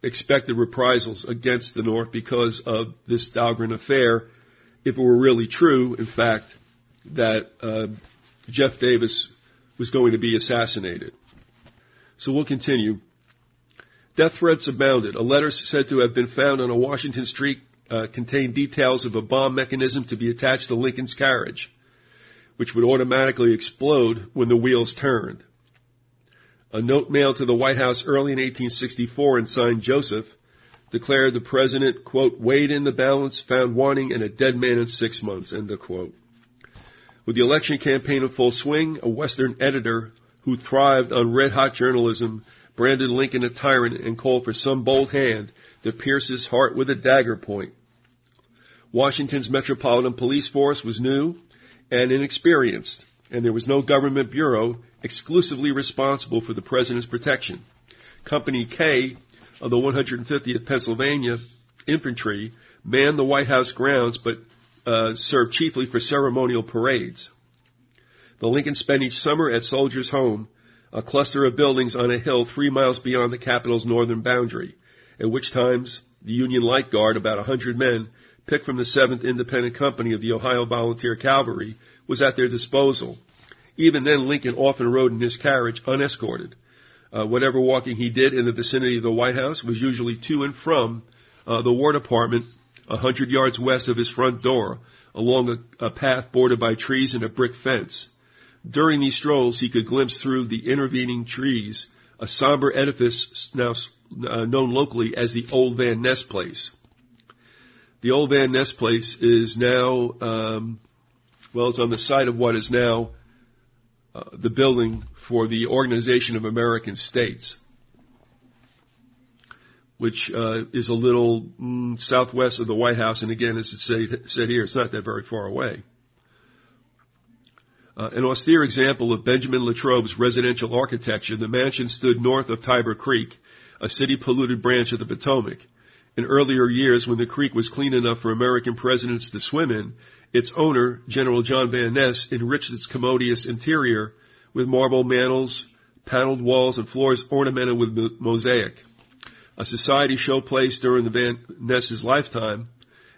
expected reprisals against the North because of this Dahlgren affair, if it were really true, in fact, that Jeff Davis was going to be assassinated. So we'll continue. Death threats abounded. A letter said to have been found on a Washington street contained details of a bomb mechanism to be attached to Lincoln's carriage, which would automatically explode when the wheels turned. A note mailed to the White House early in 1864 and signed Joseph declared the president, quote, weighed in the balance, found wanting, and a dead man in 6 months, end of quote. With the election campaign in full swing, a Western editor who thrived on red-hot journalism branded Lincoln a tyrant and called for some bold hand to pierce his heart with a dagger point. Washington's Metropolitan Police Force was new and inexperienced, and there was no government bureau exclusively responsible for the president's protection. Company K of the 150th Pennsylvania Infantry manned the White House grounds, but served chiefly for ceremonial parades. The Lincoln spent each summer at Soldiers' Home, a cluster of buildings on a hill 3 miles beyond the capital's northern boundary, at which times the Union Light Guard, about 100 men, picked from the 7th Independent Company of the Ohio Volunteer Cavalry, was at their disposal. Even then, Lincoln often rode in his carriage unescorted. Whatever walking he did in the vicinity of the White House was usually to and from the War Department, 100 yards west of his front door, along a path bordered by trees and a brick fence. During these strolls, he could glimpse through the intervening trees a somber edifice now known locally as the Old Van Ness Place. The Old Van Ness Place is now, it's on the site of what is now the building for the Organization of American States, which is a little southwest of the White House. And again, as it said here, it's not that very far away. An austere example of Benjamin Latrobe's residential architecture, the mansion stood north of Tiber Creek, a city-polluted branch of the Potomac. In earlier years, when the creek was clean enough for American presidents to swim in, its owner, General John Van Ness, enriched its commodious interior with marble mantels, paneled walls, and floors ornamented with mosaic. A society showplace during the Van Ness's lifetime,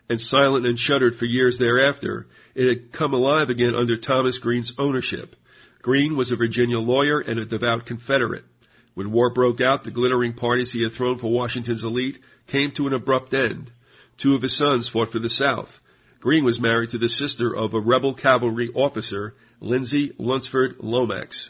and silent and shuttered for years thereafter, it had come alive again under Thomas Greene's ownership. Greene was a Virginia lawyer and a devout Confederate. When war broke out, the glittering parties he had thrown for Washington's elite came to an abrupt end. Two of his sons fought for the South. Greene was married to the sister of a rebel cavalry officer, Lindsay Lunsford Lomax.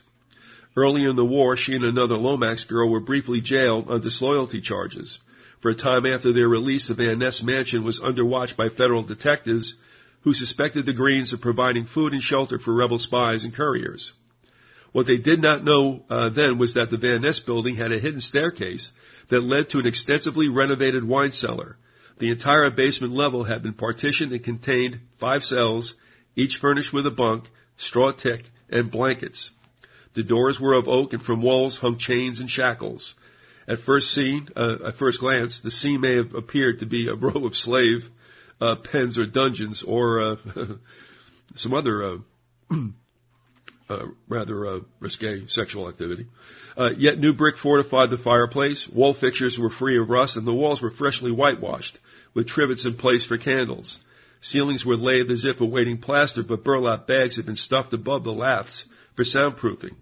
Early in the war, she and another Lomax girl were briefly jailed on disloyalty charges. For a time after their release, the Van Ness Mansion was under watch by federal detectives who suspected the Greenes of providing food and shelter for rebel spies and couriers. What they did not know then was that the Van Ness building had a hidden staircase that led to an extensively renovated wine cellar. The entire basement level had been partitioned and contained 5 cells, each furnished with a bunk, straw tick, and blankets. The doors were of oak, and from walls hung chains and shackles. At first glance, the scene may have appeared to be a row of slave pens or dungeons, or some other rather risque sexual activity. Yet new brick fortified the fireplace. Wall fixtures were free of rust, and the walls were freshly whitewashed, with trivets in place for candles. Ceilings were laid as if awaiting plaster, but burlap bags had been stuffed above the lafts for soundproofing.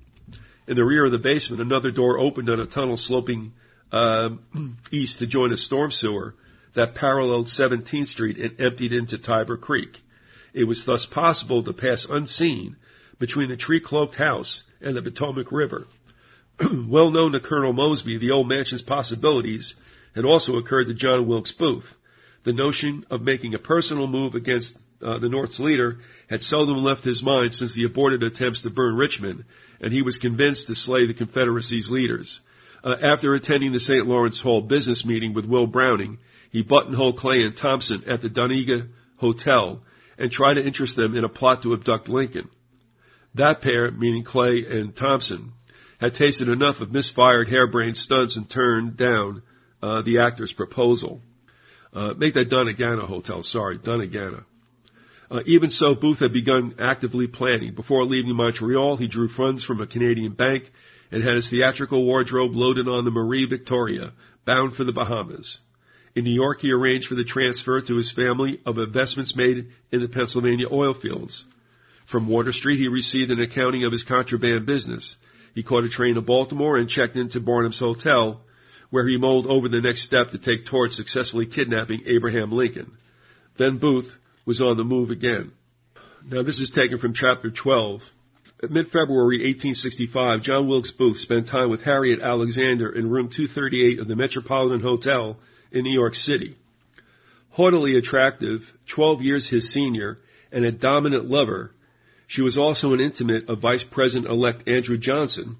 In the rear of the basement, another door opened on a tunnel sloping east to join a storm sewer that paralleled 17th Street and emptied into Tiber Creek. It was thus possible to pass unseen between the tree-cloaked house and the Potomac River. Well known to Colonel Mosby, the old mansion's possibilities had also occurred to John Wilkes Booth. The notion of making a personal move against the North's leader had seldom left his mind since the aborted attempts to burn Richmond, and he was convinced to slay the Confederacy's leaders. After attending the St. Lawrence Hall business meeting with Will Browning, he buttonholed Clay and Thompson at the Donega Hotel and tried to interest them in a plot to abduct Lincoln. That pair, meaning Clay and Thompson, had tasted enough of misfired harebrained stunts and turned down the actor's proposal. Make that Donegana Hotel, sorry, Donegana. Even so, Booth had begun actively planning. Before leaving Montreal, he drew funds from a Canadian bank and had his theatrical wardrobe loaded on the Marie Victoria, bound for the Bahamas. In New York, he arranged for the transfer to his family of investments made in the Pennsylvania oil fields. From Water Street, he received an accounting of his contraband business. He caught a train to Baltimore and checked into Barnum's Hotel, where he mulled over the next step to take towards successfully kidnapping Abraham Lincoln. Then Booth was on the move again. Now, this is taken from Chapter 12. At mid-February 1865, John Wilkes Booth spent time with Harriet Alexander in room 238 of the Metropolitan Hotel in New York City. Haughtily attractive, 12 years his senior, and a dominant lover, she was also an intimate of Vice President-elect Andrew Johnson,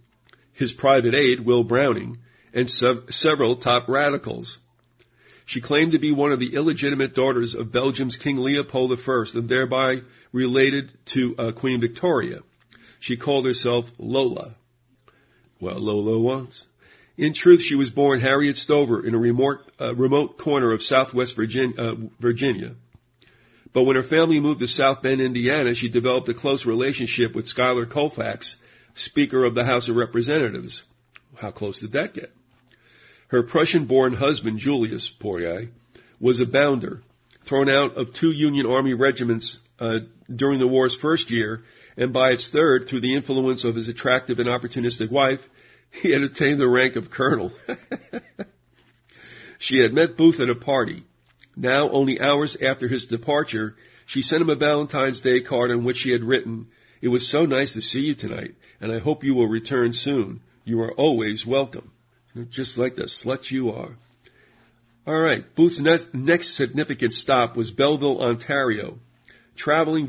his private aide, Will Browning, and several top radicals. She claimed to be one of the illegitimate daughters of Belgium's King Leopold I and thereby related to Queen Victoria. She called herself Lola. Well, Lola once. In truth, she was born Harriet Stover in a remote corner of southwest Virginia. But when her family moved to South Bend, Indiana, she developed a close relationship with Schuyler Colfax, Speaker of the House of Representatives. How close did that get? Her Prussian-born husband, Julius Poirier, was a bounder, thrown out of two Union Army regiments during the war's first year, and by its third, through the influence of his attractive and opportunistic wife, he had attained the rank of colonel. She had met Booth at a party. Now, only hours after his departure, she sent him a Valentine's Day card on which she had written, "It was so nice to see you tonight, and I hope you will return soon. You are always welcome." Just like the slut you are. All right, Booth's next significant stop was Belleville, Ontario, traveling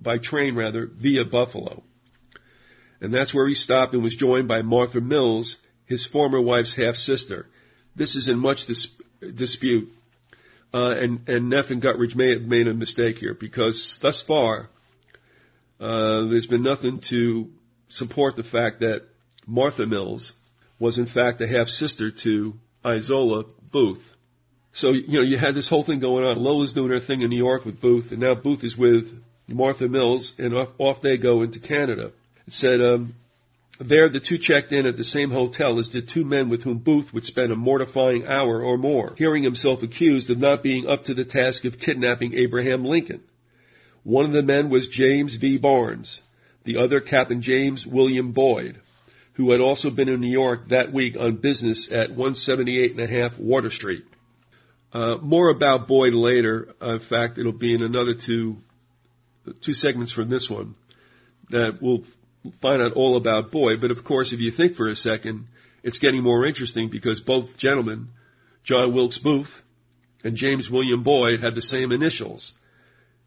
by train via Buffalo. And that's where he stopped and was joined by Martha Mills, his former wife's half-sister. This is in much dispute, and Neff and Guttridge may have made a mistake here, because thus far there's been nothing to support the fact that Martha Mills was in fact a half-sister to Izola Booth. So, you know, you had this whole thing going on. Lola's doing her thing in New York with Booth, and now Booth is with Martha Mills, and off they go into Canada. It said, there the two checked in at the same hotel as did two men with whom Booth would spend a mortifying hour or more, hearing himself accused of not being up to the task of kidnapping Abraham Lincoln. One of the men was James V. Barnes, the other Captain James William Boyd, who had also been in New York that week on business at 178 1/2 Water Street. More about Boyd later. In fact, it'll be in another two segments from this one that we'll find out all about Boyd. But of course, if you think for a second, it's getting more interesting because both gentlemen, John Wilkes Booth and James William Boyd, had the same initials.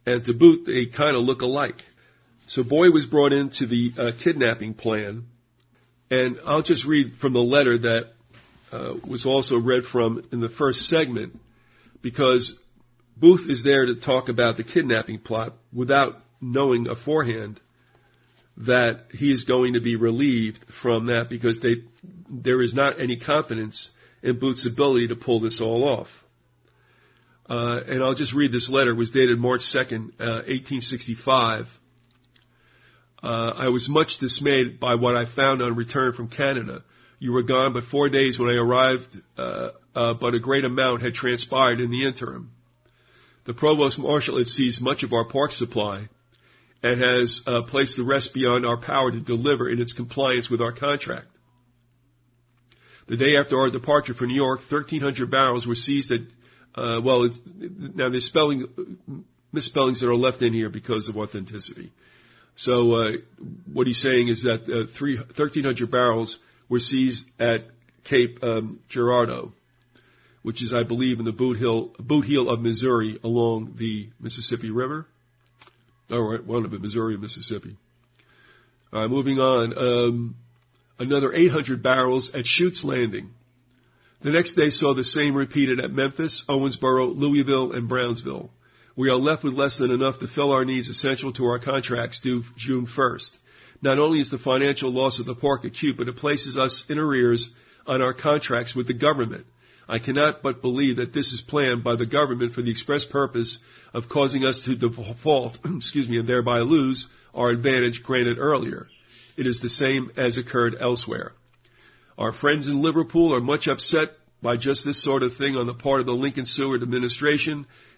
And to boot, they kind of look alike. So Boyd was brought into the kidnapping plan. And I'll just read from the letter that was also read from in the first segment, because Booth is there to talk about the kidnapping plot without knowing beforehand that he is going to be relieved from that, because there is not any confidence in Booth's ability to pull this all off. And I'll just read this letter. It was dated March 2nd, 1865. I was much dismayed by what I found on return from Canada. You were gone but 4 days when I arrived, but a great amount had transpired in the interim. The provost marshal had seized much of our pork supply and has placed the rest beyond our power to deliver in its compliance with our contract. The day after our departure for New York, 1,300 barrels were seized at, now there's misspellings that are left in here because of authenticity. So what he's saying is that 1,300 barrels were seized at Cape Girardeau, which is, I believe, in the boot heel of Missouri along the Mississippi River. All right, one of it, Missouri and Mississippi. All right, moving on. Another 800 barrels at Chute's Landing. The next day saw the same repeated at Memphis, Owensboro, Louisville, and Brownsville. We are left with less than enough to fill our needs essential to our contracts due June 1st. Not only is the financial loss of the pork acute, but it places us in arrears on our contracts with the government. I cannot but believe that this is planned by the government for the express purpose of causing us to default, and thereby lose our advantage granted earlier. It is the same as occurred elsewhere. Our friends in Liverpool are much upset by just this sort of thing on the part of the Lincoln Seward administration,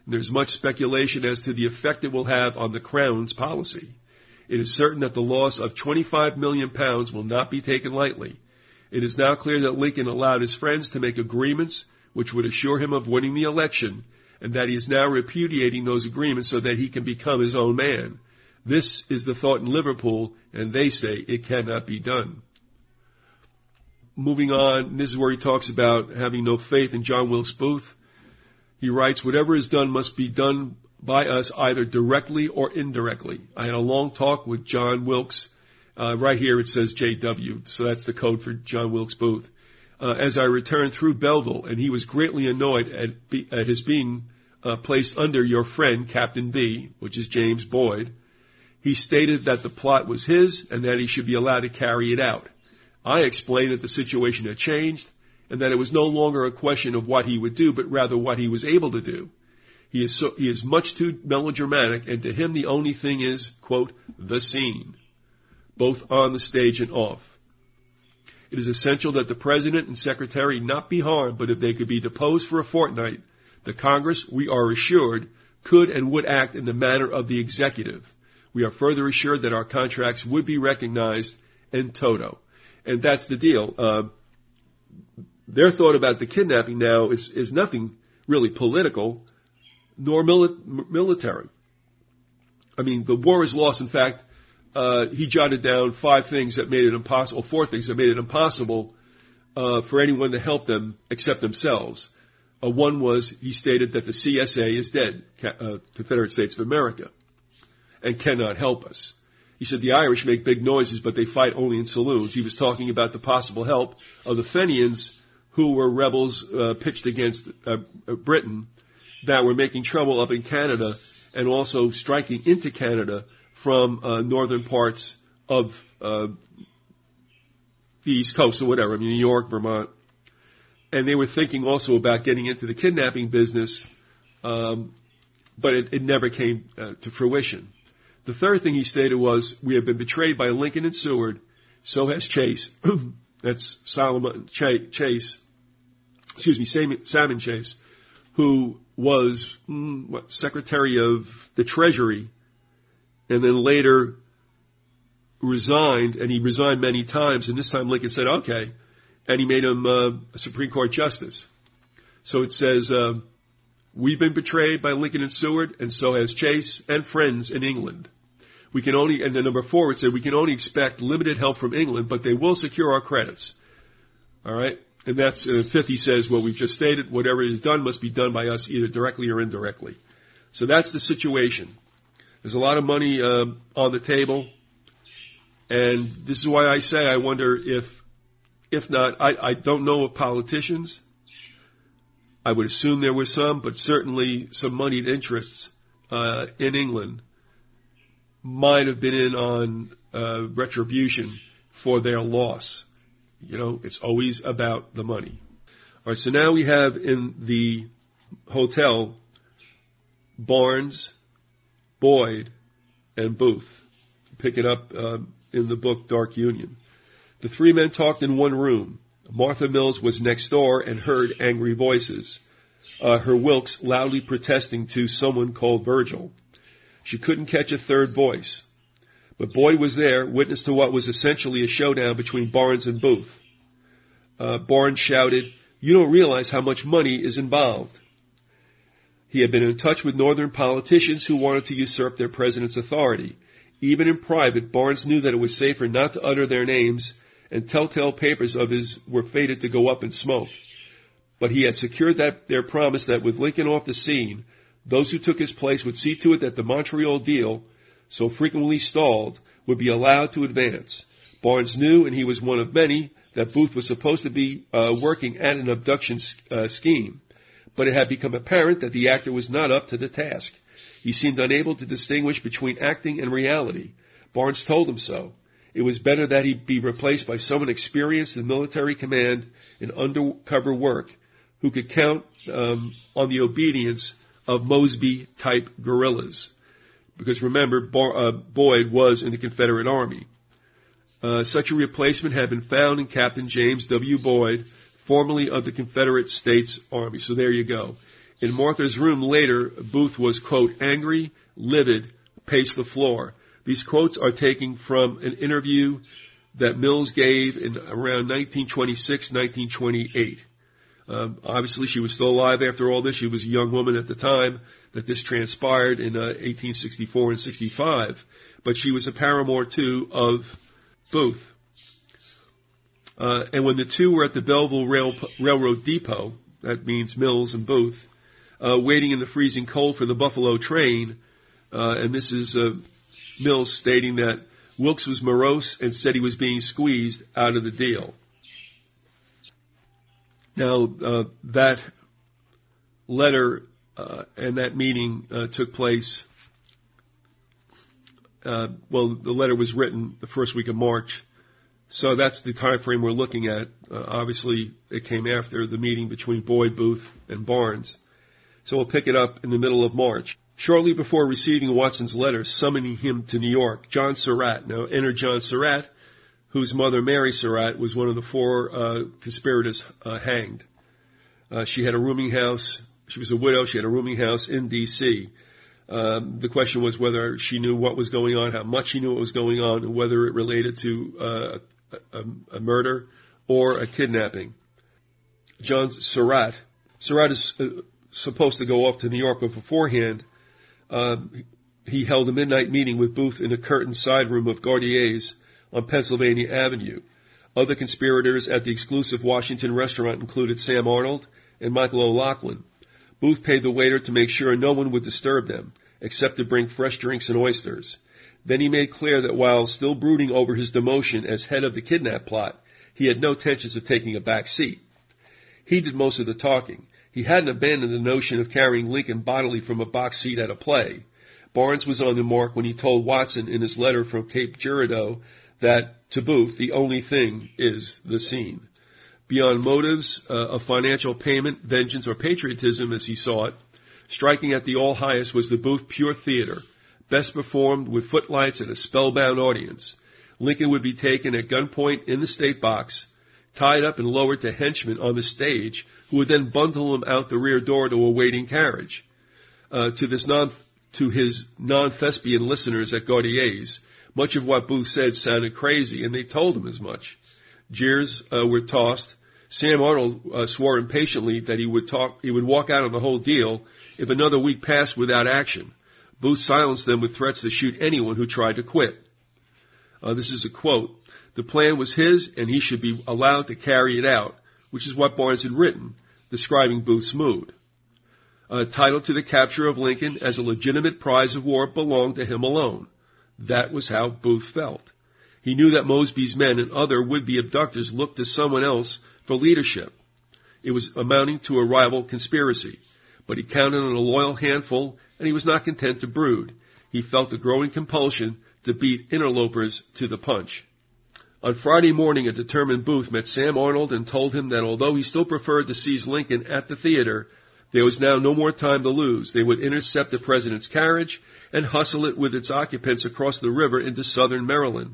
and there's much speculation as to the effect it will have on the Crown's policy. It is certain that the loss of 25 million pounds will not be taken lightly. It is now clear that Lincoln allowed his friends to make agreements which would assure him of winning the election, and that he is now repudiating those agreements so that he can become his own man. This is the thought in Liverpool, and they say it cannot be done. Moving on, this is where he talks about having no faith in John Wilkes Booth. He writes, whatever is done must be done by us either directly or indirectly. I had a long talk with John Wilkes. Right here it says JW, so that's the code for John Wilkes Booth. As I returned through Belleville, and he was greatly annoyed at his being placed under your friend, Captain B, which is James Boyd. He stated that the plot was his and that he should be allowed to carry it out. I explained that the situation had changed and that it was no longer a question of what he would do, but rather what he was able to do. He is much too melodramatic, and to him the only thing is, quote, the scene, both on the stage and off. It is essential that the President and Secretary not be harmed, but if they could be deposed for a fortnight, the Congress, we are assured, could and would act in the manner of the Executive. We are further assured that our contracts would be recognized in toto. And that's the deal. Their thought about the kidnapping now is nothing really political nor military. I mean, the war is lost. In fact, he jotted down four things that made it impossible for anyone to help them except themselves. One was he stated that the CSA is dead, Confederate States of America, and cannot help us. He said the Irish make big noises, but they fight only in saloons. He was talking about the possible help of the Fenians, who were rebels pitched against Britain, that were making trouble up in Canada and also striking into Canada from northern parts of the East Coast or whatever, I mean, New York, Vermont. And they were thinking also about getting into the kidnapping business, but it never came to fruition. The third thing he stated was, we have been betrayed by Lincoln and Seward, so has Chase. That's Salmon Chase, who was Secretary of the Treasury, and then later resigned, and he resigned many times, and this time Lincoln said, okay, and he made him a Supreme Court Justice. So it says, we've been betrayed by Lincoln and Seward, and so has Chase and friends in England. And then number four, it said, we can only expect limited help from England, but they will secure our credits. All right? And that's, fifth, he says, what we've just stated, whatever is done must be done by us either directly or indirectly. So that's the situation. There's a lot of money on the table, and this is why I say I wonder if not, I don't know of politicians. I would assume there were some, but certainly some moneyed interests in England might have been in on retribution for their loss. You know, it's always about the money. All right, so now we have in the hotel Barnes, Boyd, and Booth. Pick it up in the book Dark Union. The three men talked in one room. Martha Mills was next door and heard angry voices, her Wilkes loudly protesting to someone called Virgil. She couldn't catch a third voice. But Boyd was there, witness to what was essentially a showdown between Barnes and Booth. Barnes shouted, "You don't realize how much money is involved." He had been in touch with northern politicians who wanted to usurp their president's authority. Even in private, Barnes knew that it was safer not to utter their names, and telltale papers of his were fated to go up in smoke. But he had secured their promise that with Lincoln off the scene, those who took his place would see to it that the Montreal deal, so frequently stalled, would be allowed to advance. Barnes knew, and he was one of many, that Booth was supposed to be working at an abduction scheme. But it had become apparent that the actor was not up to the task. He seemed unable to distinguish between acting and reality. Barnes told him so. It was better that he be replaced by someone experienced in military command and undercover work, who could count on the obedience of Mosby-type guerrillas. Because remember, Boyd was in the Confederate Army. Such a replacement had been found in Captain James W. Boyd, formerly of the Confederate States Army. So there you go. In Martha's room later, Booth was, quote, angry, livid, paced the floor. These quotes are taken from an interview that Mills gave in around 1926, 1928. Obviously, she was still alive after all this. She was a young woman at the time that this transpired in 1864 and 65. But she was a paramour, too, of Booth. And when the two were at the Belleville Railroad Depot, that means Mills and Booth, waiting in the freezing cold for the Buffalo train, and this is Mills stating that Wilkes was morose and said he was being squeezed out of the deal. Now, that letter and that meeting took place, well, the letter was written the first week of March. So that's the time frame we're looking at. Obviously, it came after the meeting between Boyd, Booth, and Barnes. So we'll pick it up in the middle of March. Shortly before receiving Watson's letter summoning him to New York, John Surratt, now enter John Surratt, whose mother, Mary Surratt, was one of the four conspirators hanged. She had a rooming house. She was a widow. She had a rooming house in D.C. The question was whether she knew what was going on, how much she knew what was going on, and whether it related to a murder or a kidnapping. John Surratt. Surratt is supposed to go off to New York, but beforehand, he held a midnight meeting with Booth in a curtained side room of Gardier's on Pennsylvania Avenue. Other conspirators at the exclusive Washington restaurant included Sam Arnold and Michael O'Loughlin. Booth paid the waiter to make sure no one would disturb them, except to bring fresh drinks and oysters. Then he made clear that while still brooding over his demotion as head of the kidnap plot, he had no intentions of taking a back seat. He did most of the talking. He hadn't abandoned the notion of carrying Lincoln bodily from a box seat at a play. Barnes was on the mark when he told Watson in his letter from Cape Girardeau that, to Booth, the only thing is the scene. Beyond motives of financial payment, vengeance, or patriotism, as he saw it, striking at the all-highest was the Booth pure theater, best performed with footlights and a spellbound audience. Lincoln would be taken at gunpoint in the state box, tied up and lowered to henchmen on the stage, who would then bundle him out the rear door to a waiting carriage. To his non-thespian listeners at Gaudier's, much of what Booth said sounded crazy, and they told him as much. Jeers were tossed. Sam Arnold swore impatiently that he would walk out on the whole deal if another week passed without action. Booth silenced them with threats to shoot anyone who tried to quit. This is a quote. The plan was his, and he should be allowed to carry it out, which is what Barnes had written, describing Booth's mood. Title to the capture of Lincoln as a legitimate prize of war belonged to him alone. That was how Booth felt. He knew that Mosby's men and other would-be abductors looked to someone else for leadership. It was amounting to a rival conspiracy, but he counted on a loyal handful, and he was not content to brood. He felt a growing compulsion to beat interlopers to the punch. On Friday morning, a determined Booth met Sam Arnold and told him that although he still preferred to seize Lincoln at the theater, there was now no more time to lose. They would intercept the president's carriage and hustle it with its occupants across the river into southern Maryland.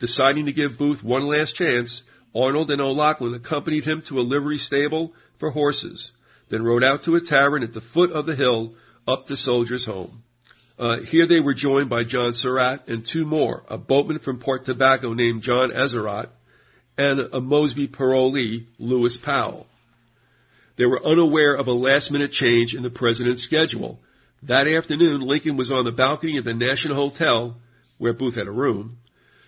Deciding to give Booth one last chance, Arnold and O'Loughlin accompanied him to a livery stable for horses, then rode out to a tavern at the foot of the hill up to Soldiers' Home. Here they were joined by John Surratt and two more, a boatman from Port Tobacco named John Azerat, and a Mosby parolee, Lewis Powell. They were unaware of a last-minute change in the president's schedule. That afternoon, Lincoln was on the balcony of the National Hotel, where Booth had a room,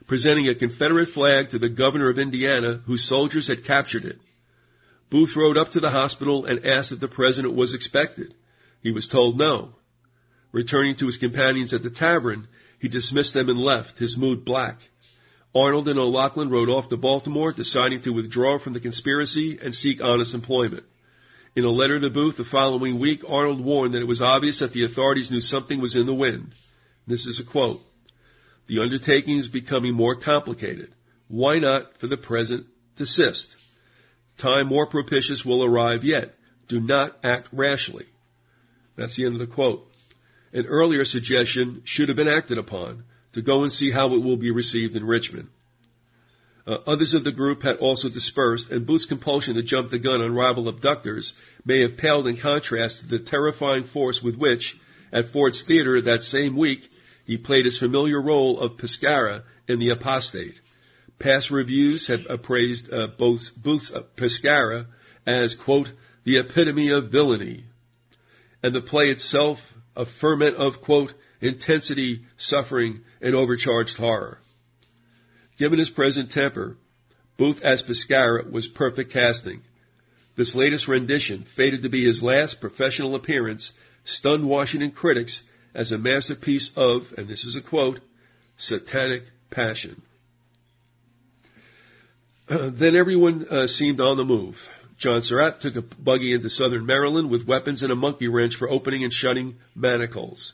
presenting a Confederate flag to the governor of Indiana, whose soldiers had captured it. Booth rode up to the hospital and asked if the president was expected. He was told no. Returning to his companions at the tavern, he dismissed them and left, his mood black. Arnold and O'Loughlin rode off to Baltimore, deciding to withdraw from the conspiracy and seek honest employment. In a letter to Booth the following week, Arnold warned that it was obvious that the authorities knew something was in the wind. This is a quote. The undertaking is becoming more complicated. Why not, for the present, desist? Time more propitious will arrive yet. Do not act rashly. That's the end of the quote. An earlier suggestion should have been acted upon, to go and see how it will be received in Richmond. Others of the group had also dispersed, and Booth's compulsion to jump the gun on rival abductors may have paled in contrast to the terrifying force with which, at Ford's Theater that same week, he played his familiar role of Pescara in The Apostate. Past reviews had appraised Booth's Pescara as, quote, the epitome of villainy, and the play itself a ferment of, quote, intensity, suffering, and overcharged horror. Given his present temper, Booth as Pescara was perfect casting. This latest rendition, fated to be his last professional appearance, stunned Washington critics as a masterpiece of, and this is a quote, satanic passion. Then everyone seemed on the move. John Surratt took a buggy into southern Maryland with weapons and a monkey wrench for opening and shutting manacles.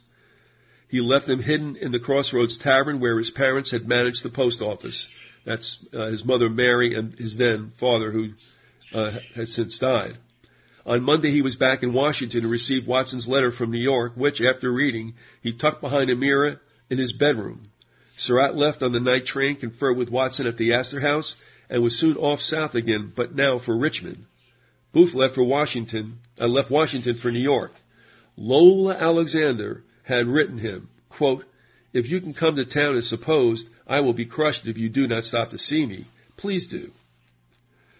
He left them hidden in the Crossroads Tavern where his parents had managed the post office. That's his mother Mary and his then father, who had since died. On Monday, he was back in Washington and received Watson's letter from New York, which, after reading, he tucked behind a mirror in his bedroom. Surratt left on the night train, conferred with Watson at the Astor House, and was soon off south again, but now for Richmond. Booth left Washington for New York. Lola Alexander had written him, quote, if you can come to town as supposed, I will be crushed if you do not stop to see me. Please do.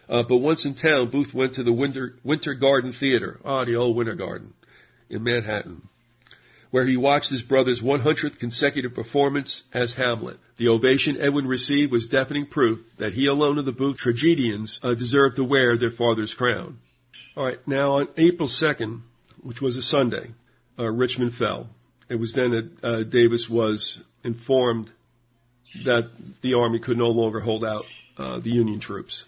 But once in town, Booth went to the Winter Garden Theater, the old Winter Garden, in Manhattan, where he watched his brother's 100th consecutive performance as Hamlet. The ovation Edwin received was deafening proof that he alone of the Booth tragedians deserved to wear their father's crown. All right, now on April 2nd, which was a Sunday, Richmond fell. It was then that Davis was informed that the Army could no longer hold out the Union troops.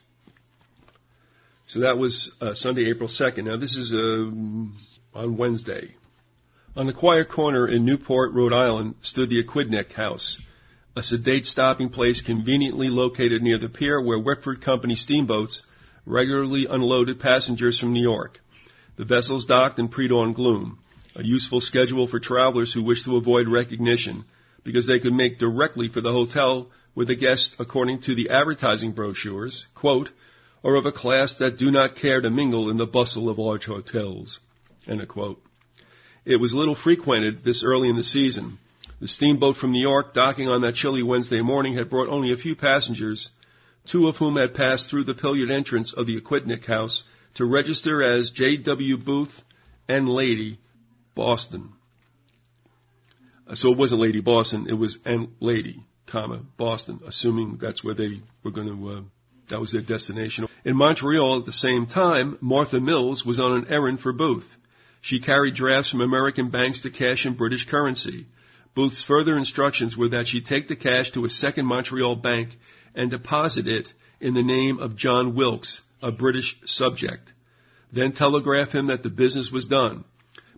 So that was Sunday, April 2nd. Now, this is on Wednesday. On the quiet corner in Newport, Rhode Island, stood the Aquidneck House, a sedate stopping place conveniently located near the pier where Whitford Company steamboats regularly unloaded passengers from New York. The vessels docked in pre-dawn gloom, a useful schedule for travelers who wished to avoid recognition because they could make directly for the hotel where the guests, according to the advertising brochures, quote, or of a class that do not care to mingle in the bustle of large hotels, end of quote. It was little frequented this early in the season. The steamboat from New York, docking on that chilly Wednesday morning, had brought only a few passengers, two of whom had passed through the pillared entrance of the Aquidneck House to register as J.W. Booth and Lady Boston. So it wasn't Lady Boston, it was and Lady, comma, Boston, assuming that's where they were going to... That was their destination. In Montreal at the same time, Martha Mills was on an errand for Booth. She carried drafts from American banks to cash in British currency. Booth's further instructions were that she take the cash to a second Montreal bank and deposit it in the name of John Wilkes, a British subject. Then telegraph him that the business was done.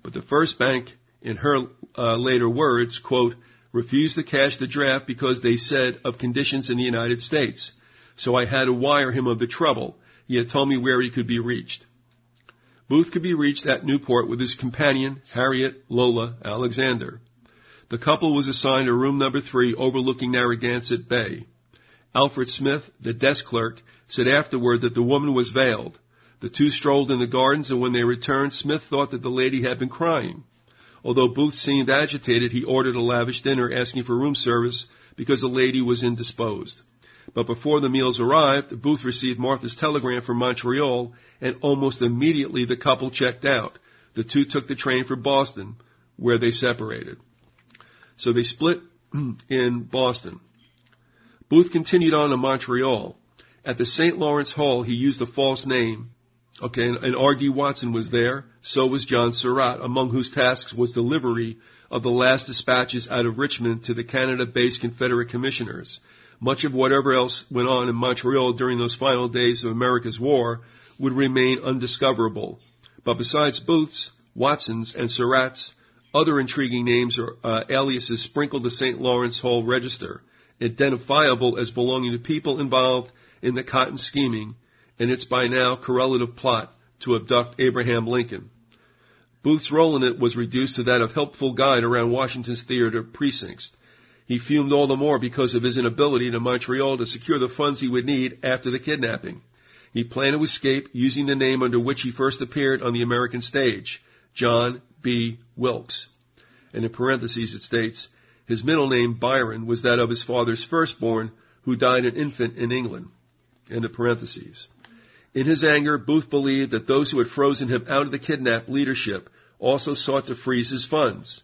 But the first bank, in her later words, quote, refused to cash the draft because they said of conditions in the United States. So I had to wire him of the trouble. He had told me where he could be reached. Booth could be reached at Newport with his companion, Harriet Lola Alexander. The couple was assigned to room number 3 overlooking Narragansett Bay. Alfred Smith, the desk clerk, said afterward that the woman was veiled. The two strolled in the gardens, and when they returned, Smith thought that the lady had been crying. Although Booth seemed agitated, he ordered a lavish dinner asking for room service because the lady was indisposed. But before the meals arrived, Booth received Martha's telegram from Montreal, and almost immediately the couple checked out. The two took the train for Boston, where they separated. So they split in Boston. Booth continued on to Montreal. At the St. Lawrence Hall, he used a false name. Okay, and R.D. Watson was there. So was John Surratt, among whose tasks was delivery of the last dispatches out of Richmond to the Canada-based Confederate commissioners. Much of whatever else went on in Montreal during those final days of America's war would remain undiscoverable. But besides Booth's, Watson's, and Surratt's, other intriguing names or aliases sprinkled the St. Lawrence Hall Register, identifiable as belonging to people involved in the cotton scheming and its by now correlative plot to abduct Abraham Lincoln. Booth's role in it was reduced to that of helpful guide around Washington's theater precincts. He fumed all the more because of his inability in Montreal to secure the funds he would need after the kidnapping. He planned to escape using the name under which he first appeared on the American stage, John B. Wilkes. And in parentheses it states, his middle name, Byron, was that of his father's firstborn, who died an infant in England. End of parentheses. In his anger, Booth believed that those who had frozen him out of the kidnapped leadership also sought to freeze his funds.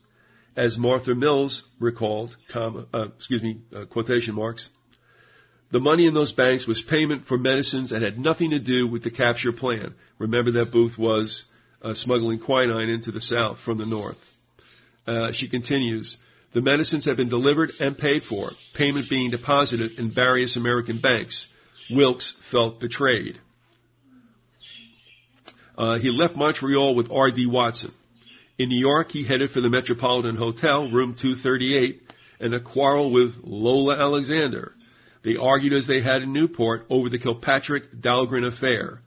As Martha Mills recalled, quotation marks, the money in those banks was payment for medicines and had nothing to do with the capture plan. Remember that Booth was smuggling quinine into the South from the North. She continues, the medicines have been delivered and paid for, payment being deposited in various American banks. Wilkes felt betrayed. He left Montreal with R.D. Watson. In New York, he headed for the Metropolitan Hotel, room 238, and a quarrel with Lola Alexander. They argued as they had in Newport over the Kilpatrick-Dahlgren affair,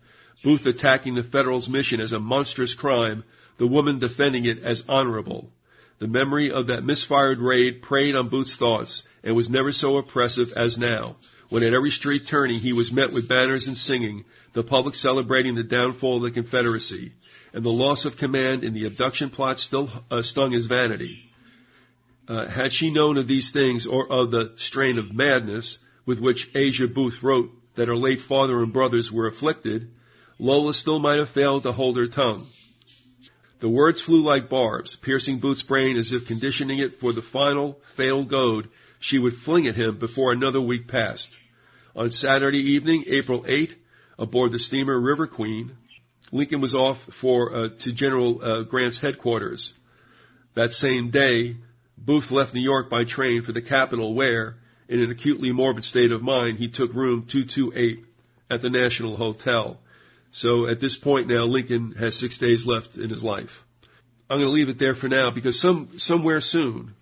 Booth attacking the Federals' mission as a monstrous crime, the woman defending it as honorable. The memory of that misfired raid preyed on Booth's thoughts and was never so oppressive as now, when at every street turning he was met with banners and singing, the public celebrating the downfall of the Confederacy, and the loss of command in the abduction plot still stung his vanity. Had she known of these things or of the strain of madness with which Asia Booth wrote that her late father and brothers were afflicted, Lola still might have failed to hold her tongue. The words flew like barbs, piercing Booth's brain as if conditioning it for the final, fatal goad she would fling at him before another week passed. On Saturday evening, April 8, aboard the steamer River Queen, Lincoln was off to General Grant's headquarters. That same day, Booth left New York by train for the capital where, in an acutely morbid state of mind, he took room 228 at the National Hotel. So at this point now, Lincoln has 6 days left in his life. I'm going to leave it there for now because somewhere soon,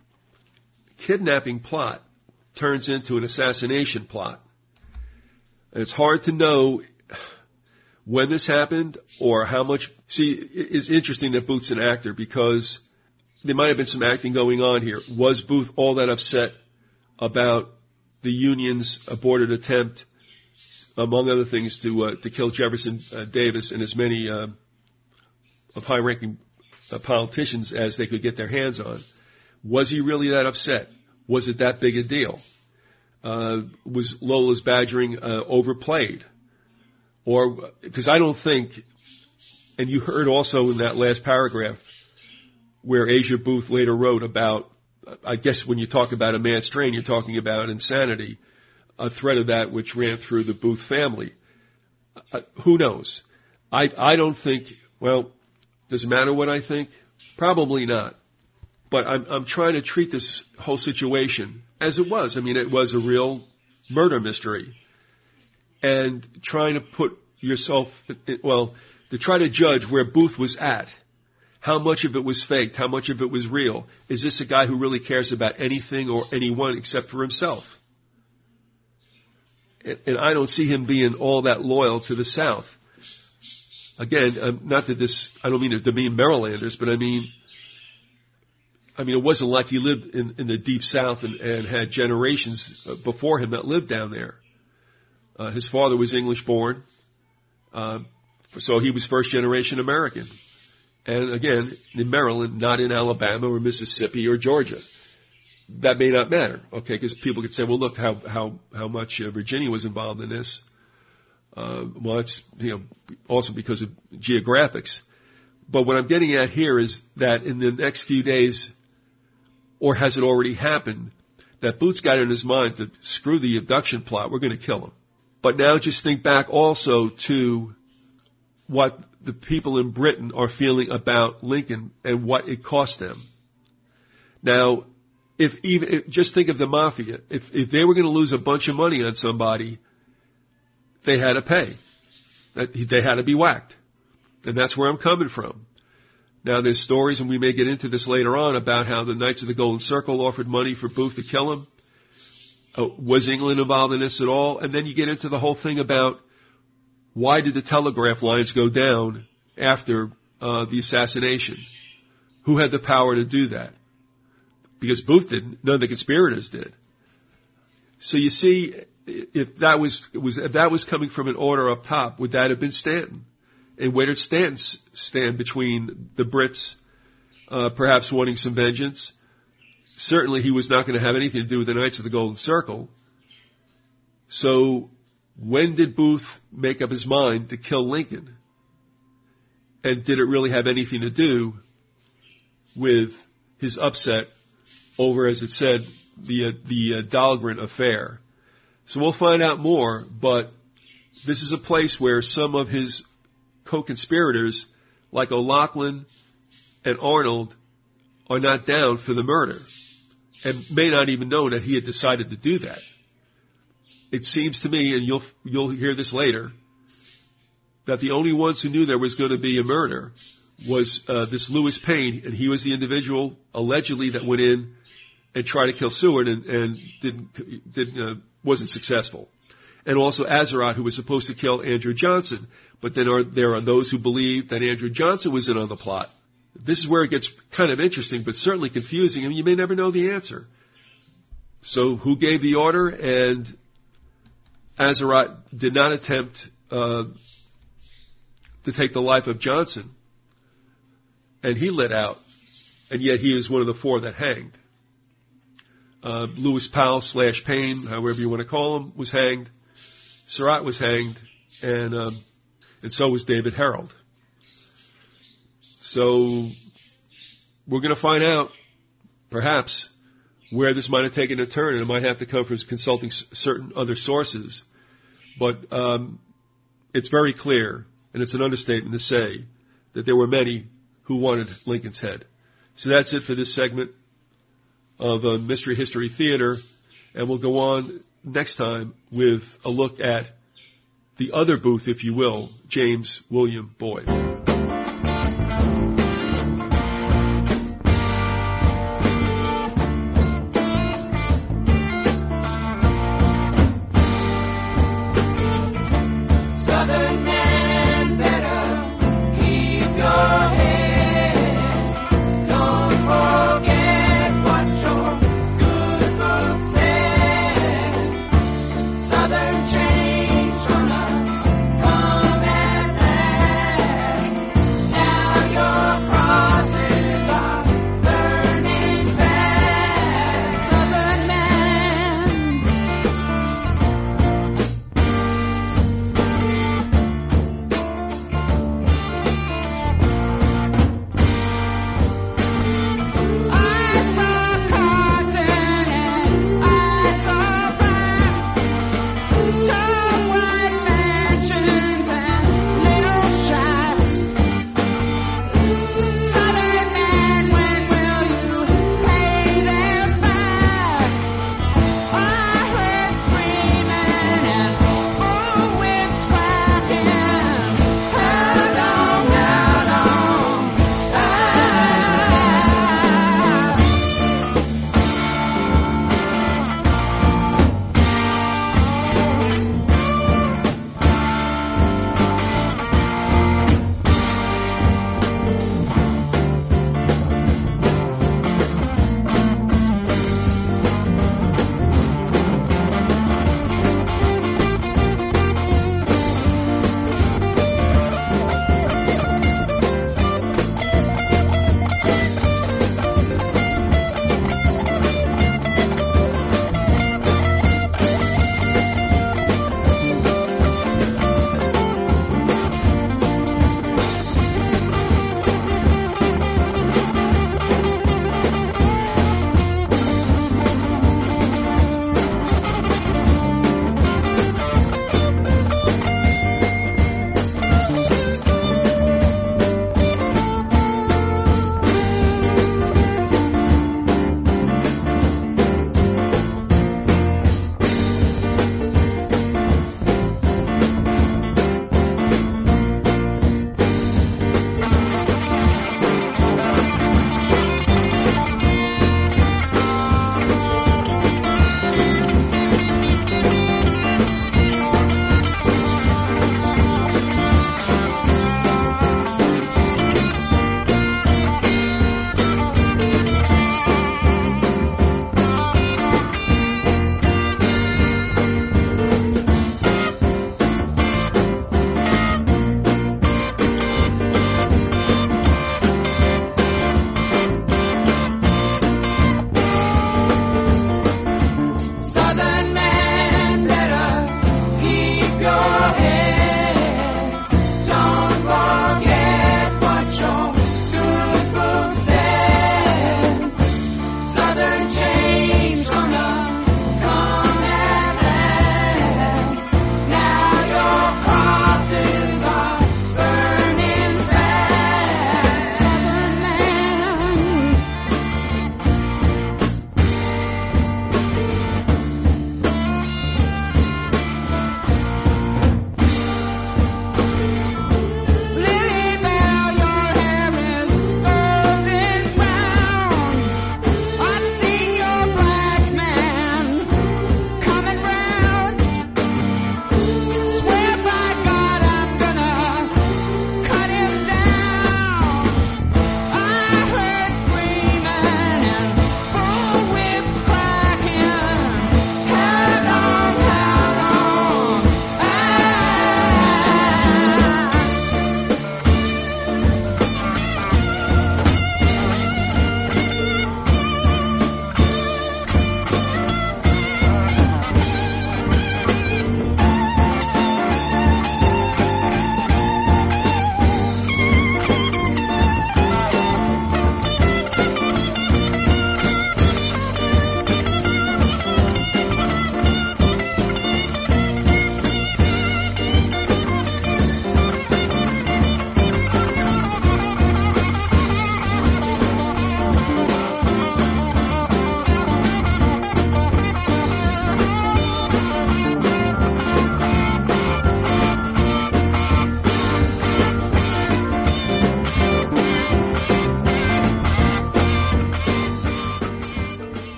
kidnapping plot turns into an assassination plot. And it's hard to know when this happened or how much. See, it's interesting that Booth's an actor because there might have been some acting going on here. Was Booth all that upset about the Union's aborted attempt, among other things, to kill Jefferson Davis and as many of high-ranking politicians as they could get their hands on? Was he really that upset? Was it that big a deal? Was Lola's badgering overplayed? Or because I don't think, and you heard also in that last paragraph where Asia Booth later wrote about, I guess when you talk about a mad strain, you're talking about insanity, a thread of that which ran through the Booth family. Who knows? I don't think, well, does it matter what I think? Probably not. But I'm trying to treat this whole situation as it was. I mean, it was a real murder mystery. And trying to put yourself, to try to judge where Booth was at. How much of it was faked? How much of it was real? Is this a guy who really cares about anything or anyone except for himself? And I don't see him being all that loyal to the South. Again, not that this, I don't mean to demean Marylanders, but I mean, it wasn't like he lived in the deep South and had generations before him that lived down there. His father was English born, so he was first generation American. And again, in Maryland, not in Alabama or Mississippi or Georgia. that may not matter, okay, because people could say, well, look how much Virginia was involved in this. Well, it's, you know, also because of geographics. But what I'm getting at here is that in the next few days, or has it already happened, that Booth's got in his mind to screw the abduction plot, we're going to kill him. But now just think back also to what the people in Britain are feeling about Lincoln and what it cost them. Now, if just think of the mafia. If they were going to lose a bunch of money on somebody, they had to pay. They had to be whacked. And that's where I'm coming from. Now, there's stories, and we may get into this later on, about how the Knights of the Golden Circle offered money for Booth to kill him. Was England involved in this at all? And then you get into the whole thing about why did the telegraph lines go down after the assassination? Who had the power to do that? Because Booth didn't. None of the conspirators did. So you see, if that was coming from an order up top, would that have been Stanton? And where did Stanton stand between the Brits, perhaps wanting some vengeance? Certainly he was not going to have anything to do with the Knights of the Golden Circle. So when did Booth make up his mind to kill Lincoln? And did it really have anything to do with his upset over, as it said, the Dahlgren affair? So we'll find out more, but this is a place where some of his co-conspirators, like O'Loughlin and Arnold, are not down for the murder and may not even know that he had decided to do that. It seems to me, and you'll hear this later, that the only ones who knew there was going to be a murder was this Lewis Payne, and he was the individual allegedly that went in and tried to kill Seward and wasn't successful. And also Azeroth, who was supposed to kill Andrew Johnson. But then there are those who believe that Andrew Johnson was in on the plot. This is where it gets kind of interesting, but certainly confusing, and you may never know the answer. So who gave the order? And Azeroth did not attempt to take the life of Johnson, and he lit out, and yet he is one of the four that hanged. Lewis Powell / Payne, however you want to call him, was hanged. Surratt was hanged, and so was David Herold. So we're going to find out, perhaps, where this might have taken a turn, and it might have to come from consulting certain other sources. But it's very clear, and it's an understatement to say, that there were many who wanted Lincoln's head. So that's it for this segment of Mystery History Theater, and we'll go on next time with a look at the other Booth, if you will, James William Boyd.